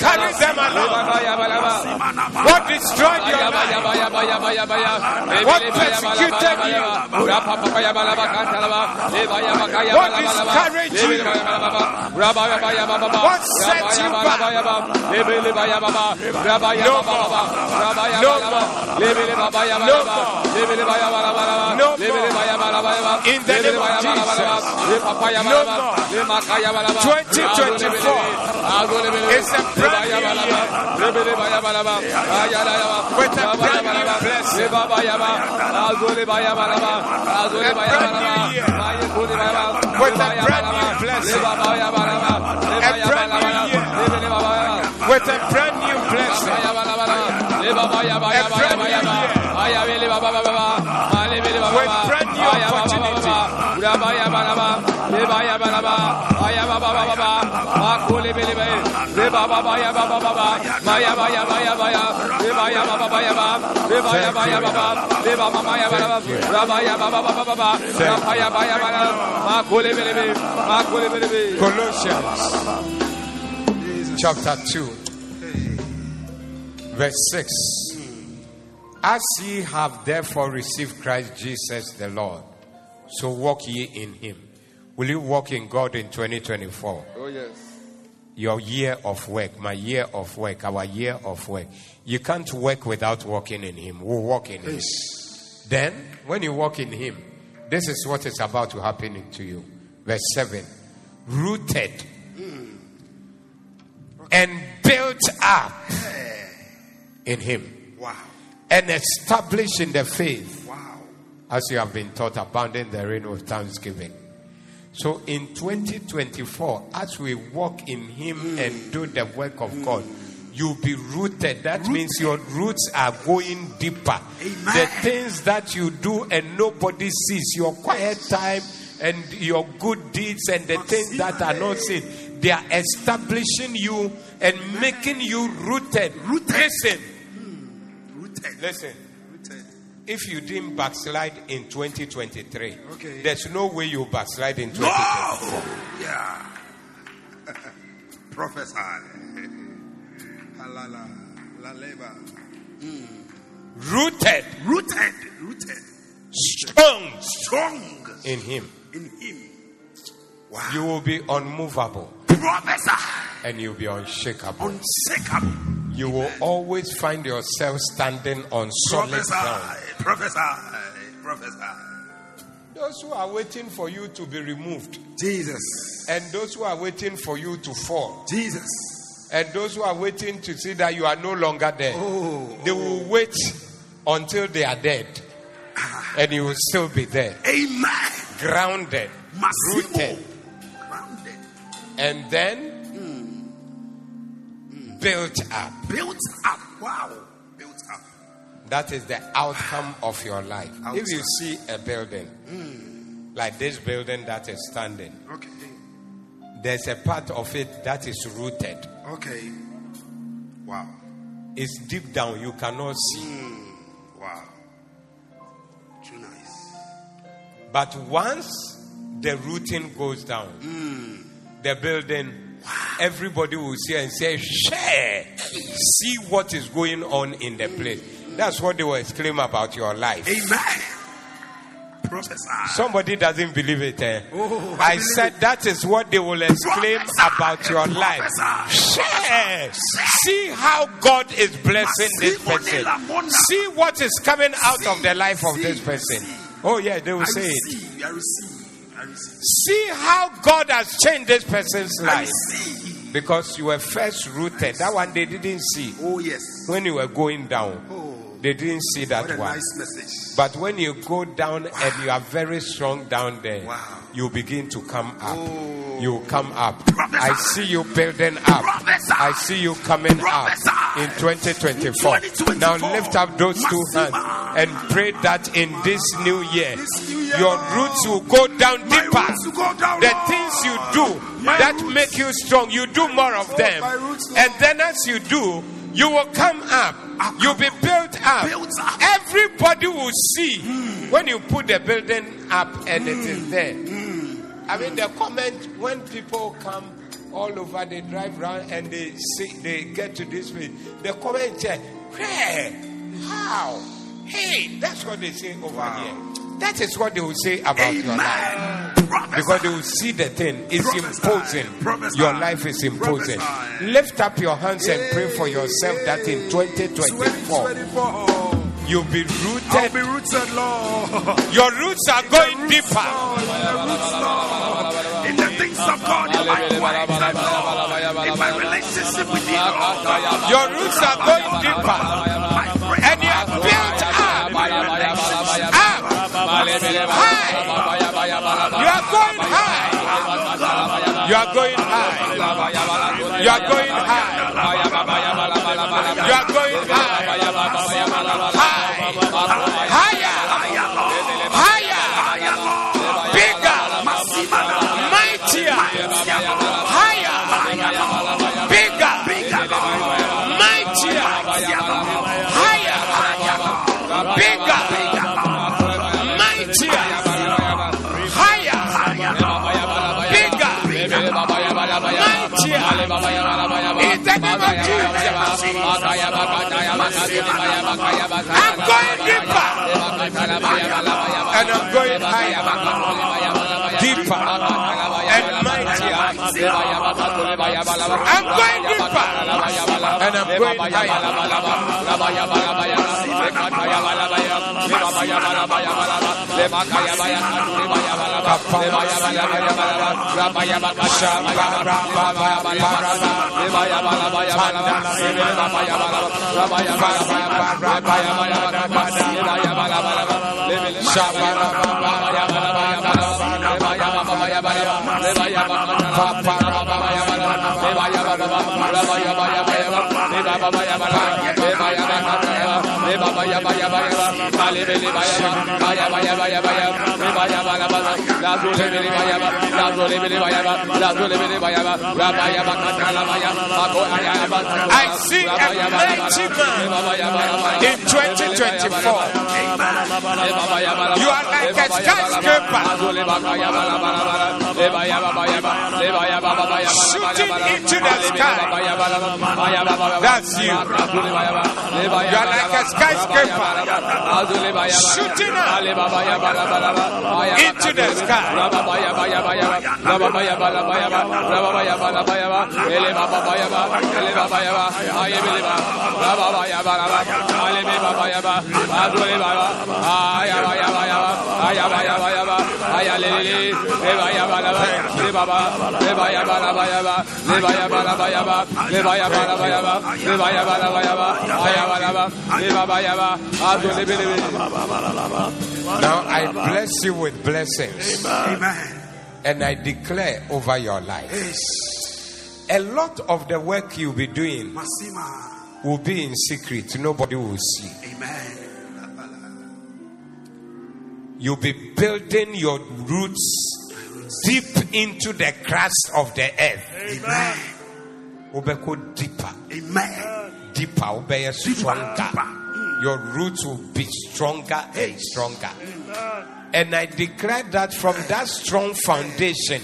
carry them along. What destroyed your life? What persecuted you? What discouraged you? What set you back? No more. No more. In the name of Jesus. No more. 2024 is a brand new year. With a brand new blessing, a brand new year, with a brand new blessing, a brand new year, with a brand new blessing, a brand new year, with brand new opportunity. Colossians chapter 2 verse 6. As ye have therefore received Christ Jesus the Lord, so walk ye in him. Will you walk in God in 2024? Oh yes. Your year of work, my year of work, our year of work. You can't work without walking in him. We'll walk in him. Then, when you walk in him, this is what is about to happen to you. Verse 7. Rooted and built up in him. Wow. And established in the faith. Wow. As you have been taught, abounding therein with thanksgiving. So in 2024, as we walk in him and do the work of God, you'll be rooted. That means your roots are going deeper. Amen. The things that you do and nobody sees, your quiet time and your good deeds and the things that are not seen, they are establishing you and making you rooted. Listen. Listen. If you didn't backslide in 2023, okay, there's no way you backslide in 2023. No! Yeah. Prophesy. Rooted. Rooted. Strong. In him. Wow. You will be unmovable. Prophesy. And you'll be unshakable. You will always find yourself standing on solid ground. Prophesy. Those who are waiting for you to be removed, Jesus. And those who are waiting for you to fall, Jesus. And those who are waiting to see that you are no longer there, they will wait until they are dead, and you will still be there. Amen. Grounded, rooted, and then built up. Wow. Built up. That is the outcome of your life. Outside. If you see a building like this building that is standing, okay, there's a part of it that is rooted. Okay. Wow. It's deep down. You cannot see. Wow. Too nice. But once the rooting goes down, the building, everybody will see and say, share. See what is going on in the place. That's what they will exclaim about your life. Amen. processor. Somebody doesn't believe it. Oh, I said it. That is what they will exclaim professor, about your life. Share. See how God is blessing this person. See what is coming out of the life of this person. Oh yeah, they will say it. See how God has changed this person's life. Because you were first rooted. That one they didn't see. Oh yes. When you were going down. Oh, they didn't see that one. Nice message. But when you go down and you are very strong down there, you begin to come up. Oh. You come up. Professor. I see you building up. Professor. I see you coming Professor. Up in 2024. Now lift up those two hands and pray that in this new year, your roots will go down deeper. Go down, the things you do that make you strong, you do more of them. And then as you do, you will come up. You'll be built up. Everybody will see when you put the building up and it is there. I mean, the comment when people come all over, they drive around and they see, they get to this place. The comment says, how? Hey, that's what they say over here. That is what they will say about your life. Because they will see the thing. It's imposing. Your life is imposing. Lift up your hands and pray for yourself that in 2024 you'll be rooted. I'll be rooted, Lord. Your roots are going deeper. In the things of God, in my wife, Lord. In my relationship with you, Lord. Your roots are going deeper. And you are built up. High. You are going high. You are going high. You are going high. You are going high. I'm going deeper and I'm going higher, deeper and mightier. I'm going deeper and I'm going I see a mighty man in 2024. You are like a skyscraper shooting into the sky. That's you. You are like a skyscraper shooting up into the sky. Now I bless you with blessings. Amen. And I declare over your life. Yes. A lot of the work you'll be doing will be in secret. Nobody will see. Amen. You'll be building your roots deep into the crust of the earth. Amen. Obeko deeper. Amen. Deeper. Obey stronger. Your roots will be stronger and stronger. And I declare that from that strong foundation,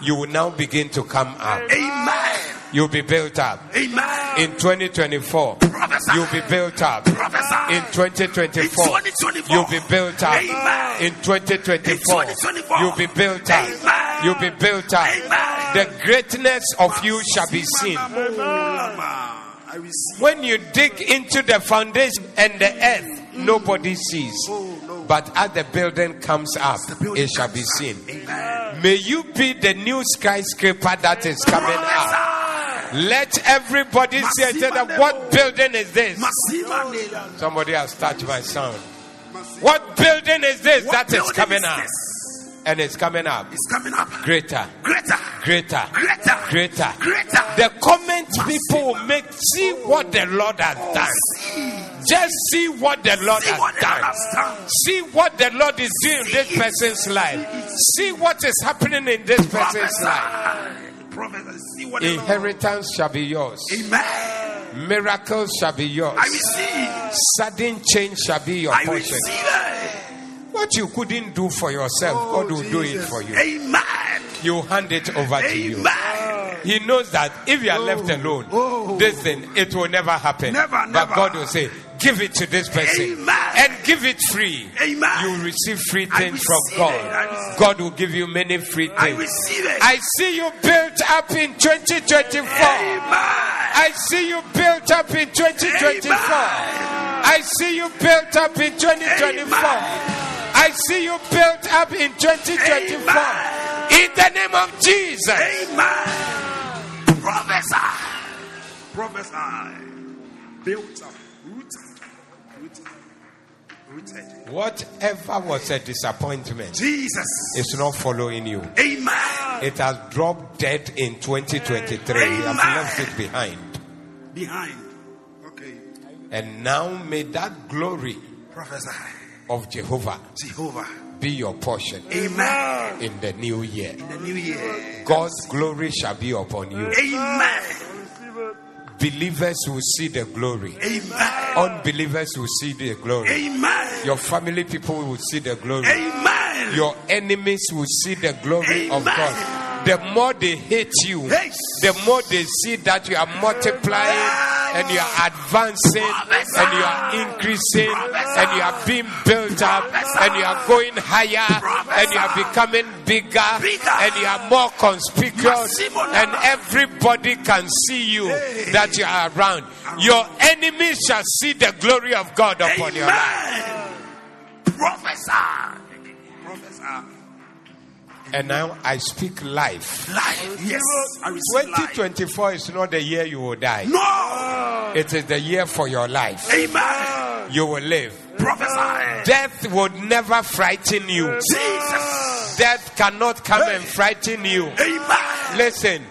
you will now begin to come up. Amen. You'll be built up. Amen. In 2024, prophesy. You'll be built up. Prophesy. In 2024, you'll be built up. Amen. In 2024, you'll be built up. Amen. You'll be built up. Amen. The greatness of you shall be seen. Amen. When you dig into the foundation and the earth, nobody sees. But as the building comes up, it shall be seen. Amen. May you be the new skyscraper that is coming up. Let everybody say, what building is this? Somebody has touched my sound. What building is this that is coming up? And it's coming up. It's coming up. Greater. Greater. Greater. Greater. Greater. Greater. The comment people make, see what the Lord has done. Just see what the Lord has done. See what the Lord is doing in this person's life. See what is happening in this person's life. Inheritance shall be yours. Amen. Miracles shall be yours. I receive. Sudden change shall be your portion. What you couldn't do for yourself, God will do it for you. Amen. He'll hand it over to you. He knows that if you are left alone, this thing, it will never happen. But God will say, give it to this person. Amen. And give it free. Amen. You will receive free things from God. God will give you many free things. I see you built up in 2024. Amen. I see you built up in 2024. Amen. I see you built up in 2024. Amen. I see you built up in 2024. Amen. In the name of Jesus. Amen. Prophesy. Prophesy. Built up. Rooted. Whatever was a disappointment, Jesus, it's not following you. Amen. It has dropped dead in 2023. Amen. You have left it behind. Okay. And now may that glory. Prophesy. Of Jehovah be your portion. Amen. In the new year. God's glory shall be upon you. Amen. Believers will see the glory. Amen. Unbelievers will see the glory. Amen. Your family people will see the glory. Amen. Your enemies will see the glory of God. The more they hate you, the more they see that you are multiplying. And you are advancing, and you are increasing, and you are being built up, and you are going higher, and you are becoming bigger, and you are more conspicuous, and everybody can see you that you are around. Your enemies shall see the glory of God upon your life. Professor. And now I speak life. Life, yes. 2024 is not the year you will die. No. It is the year for your life. Amen. You will live. Prophesy. Death will never frighten you. Jesus. Death cannot come and frighten you. Amen. Listen.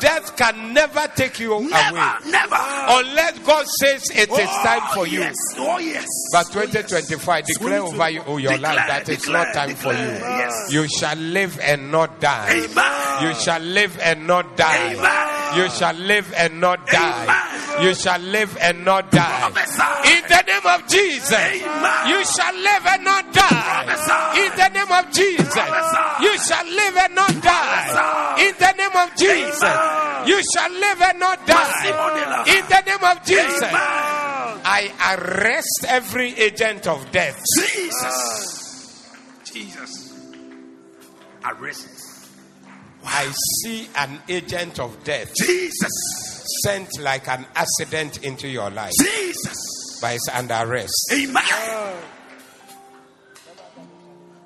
Death can never take you away. Never. Unless God says it is time for you. Yes. Oh, yes. But 2024, I declare over you, your life that it's not time for you. Yes. You shall live and not die. Amen. You shall live and not die. Amen. You shall live and not die. Amen. You shall live and not die. In the name of Jesus, amen. You shall live and not die. In the name of Jesus, you shall live and not die. In the name of Jesus. Amen. You shall live and not die. In the name of Jesus. Amen. I arrest every agent of death. Jesus. Jesus. Arrest. Wow. I see an agent of death. Jesus. Sent like an accident into your life. Jesus. But it's under arrest. Amen.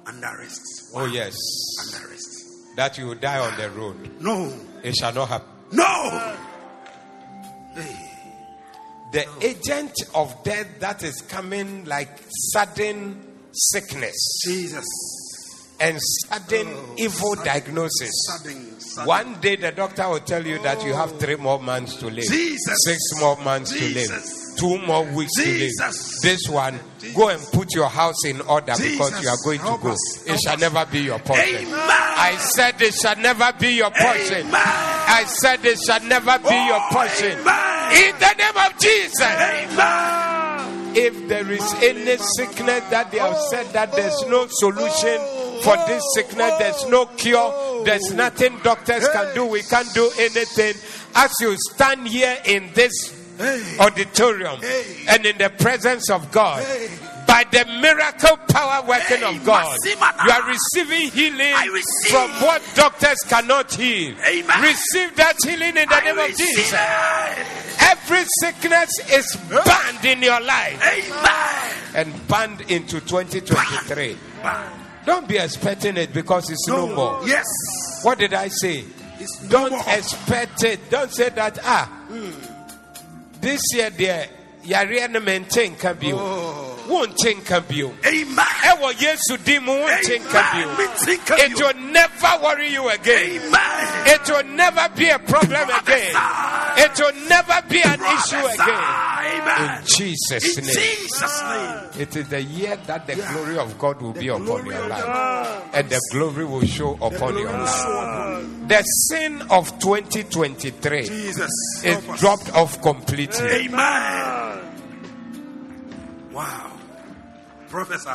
Under arrest. Wow. Oh yes. Under arrest. That you will die on the road. No. It shall not happen. No. The agent of death that is coming like sudden sickness. Jesus. And sudden evil diagnosis. One day the doctor will tell you that you have 3 more months to live. Jesus. 6 more months to live. 2 more weeks to live. This one, go and put your house in order because you are going to go. It shall never be your portion. Amen. I said it shall never be your portion. Amen. I said it shall never be your portion. Amen. In the name of Jesus. Amen. If there is any sickness that they have said that there's no solution for this sickness. There's no cure. There's nothing doctors can do. We can't do anything. As you stand here in this auditorium and in the presence of God, by the miracle power working of God, you are receiving healing from what doctors cannot heal. Amen. Receive that healing in the name of Jesus. Every sickness is banned in your life. Amen. And banned into 2023. Banned. Don't be expecting it, because it's no more. Yes. What did I say? It's don't expect it. Don't say that, this year there, Yarian maintain can be won't think of you. Amen. It will never worry you again. Amen. It will never be a problem again. It will never be an issue again. Amen. In Jesus' name. In Jesus' name. It is the year that the glory of God will be upon your life. And the glory will show upon your life. The sin of 2023 is dropped off completely. Amen. Wow. Prophesy.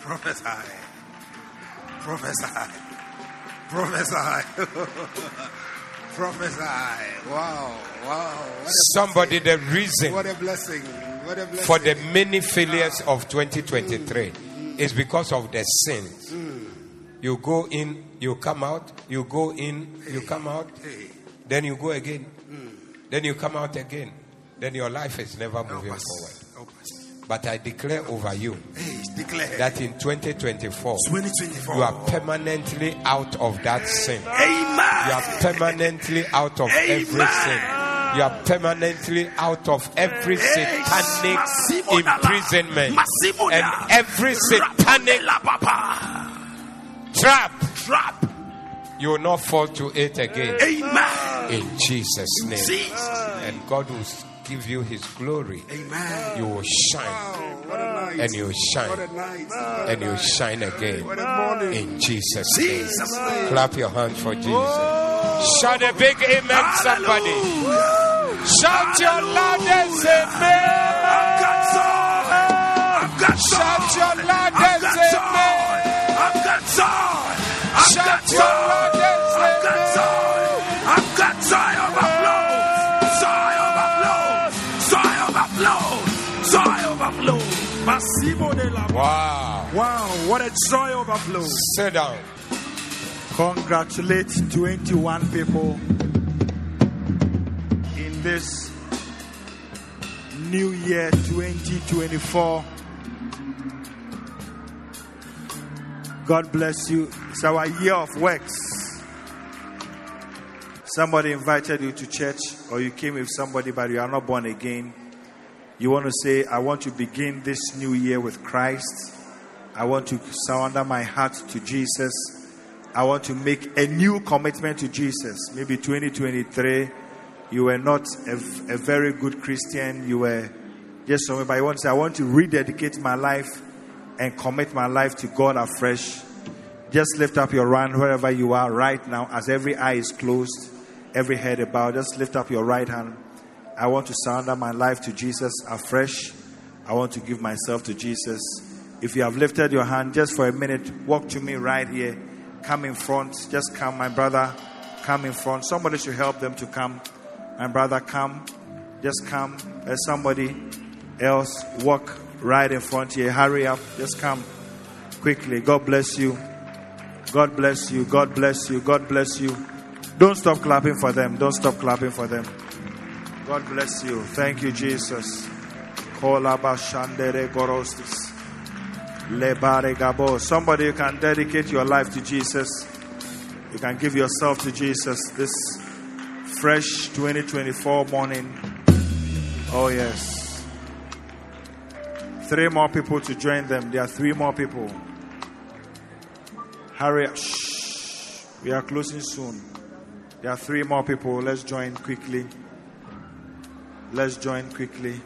Prophesy. Prophesy. Prophesy. Prophesy. Wow. Wow. Somebody, the reason for the many failures of 2023 is because of the sins. You go in, you come out, you go in, you come out, then you go again, then you come out again, then your life is never moving forward. But I declare over you that in 2024, you are permanently out of that sin. Amen. You are permanently out of every sin. You are permanently out of every satanic imprisonment and every satanic trap. You will not fall to it again. Amen. In Jesus' name. And God will give you his glory. Amen. You will shine. Wow, and you will shine. And you will shine again. In Jesus' name. Clap your hands for Jesus. Shout a big amen, somebody. Hallelujah. Shout your loudest amen. Shout your loudest amen. Shout your loudest amen. I've got Zion. Wow. Wow, what a joy overflow. Sit down. Congratulate 21 people in this new year 2024. God bless you. It's our year of works. Somebody invited you to church, or you came with somebody but you are not born again. You want to say, I want to begin this new year with Christ. I want to surrender my heart to Jesus. I want to make a new commitment to Jesus. Maybe 2023, you were not a very good Christian. You were just somebody, but you want to say, I want to rededicate my life and commit my life to God afresh. Just lift up your hand wherever you are right now, as every eye is closed, every head bowed. Just lift up your right hand. I want to surrender my life to Jesus afresh. I want to give myself to Jesus. If you have lifted your hand, just for a minute, walk to me right here. Come in front. Just come, my brother. Come in front. Somebody should help them to come. My brother, come. Just come. There's somebody else. Walk right in front here. Hurry up. Just come quickly. God bless you. God bless you. God bless you. God bless you. Don't stop clapping for them. Don't stop clapping for them. God bless you. Thank you, Jesus. Somebody, you can dedicate your life to Jesus. You can give yourself to Jesus this fresh 2024 morning. Oh, yes. 3 more people to join them. There are 3 more people. Hurry up. Shh. We are closing soon. There are 3 more people. Let's join quickly. Let's join quickly.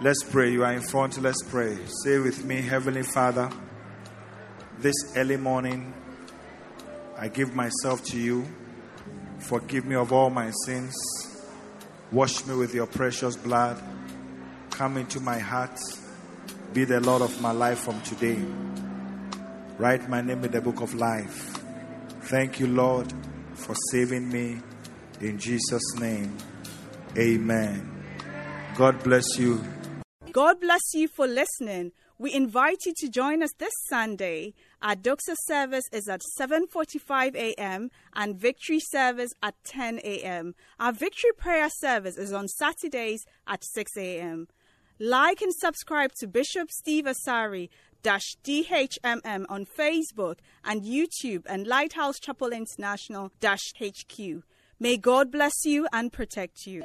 Let's pray. You are in front. Let's pray. Say with me, Heavenly Father, this early morning, I give myself to you. Forgive me of all my sins. Wash me with your precious blood. Come into my heart. Be the Lord of my life from today. Write my name in the book of life. Thank you, Lord, for saving me. In Jesus' name, amen. God bless you. God bless you for listening. We invite you to join us this Sunday. Our Doxa service is at 7:45 a.m. and Victory service at 10 a.m. Our Victory prayer service is on Saturdays at 6 a.m. Like and subscribe to Bishop Steve Asari-DHMM on Facebook and YouTube and Lighthouse Chapel International-HQ. May God bless you and protect you.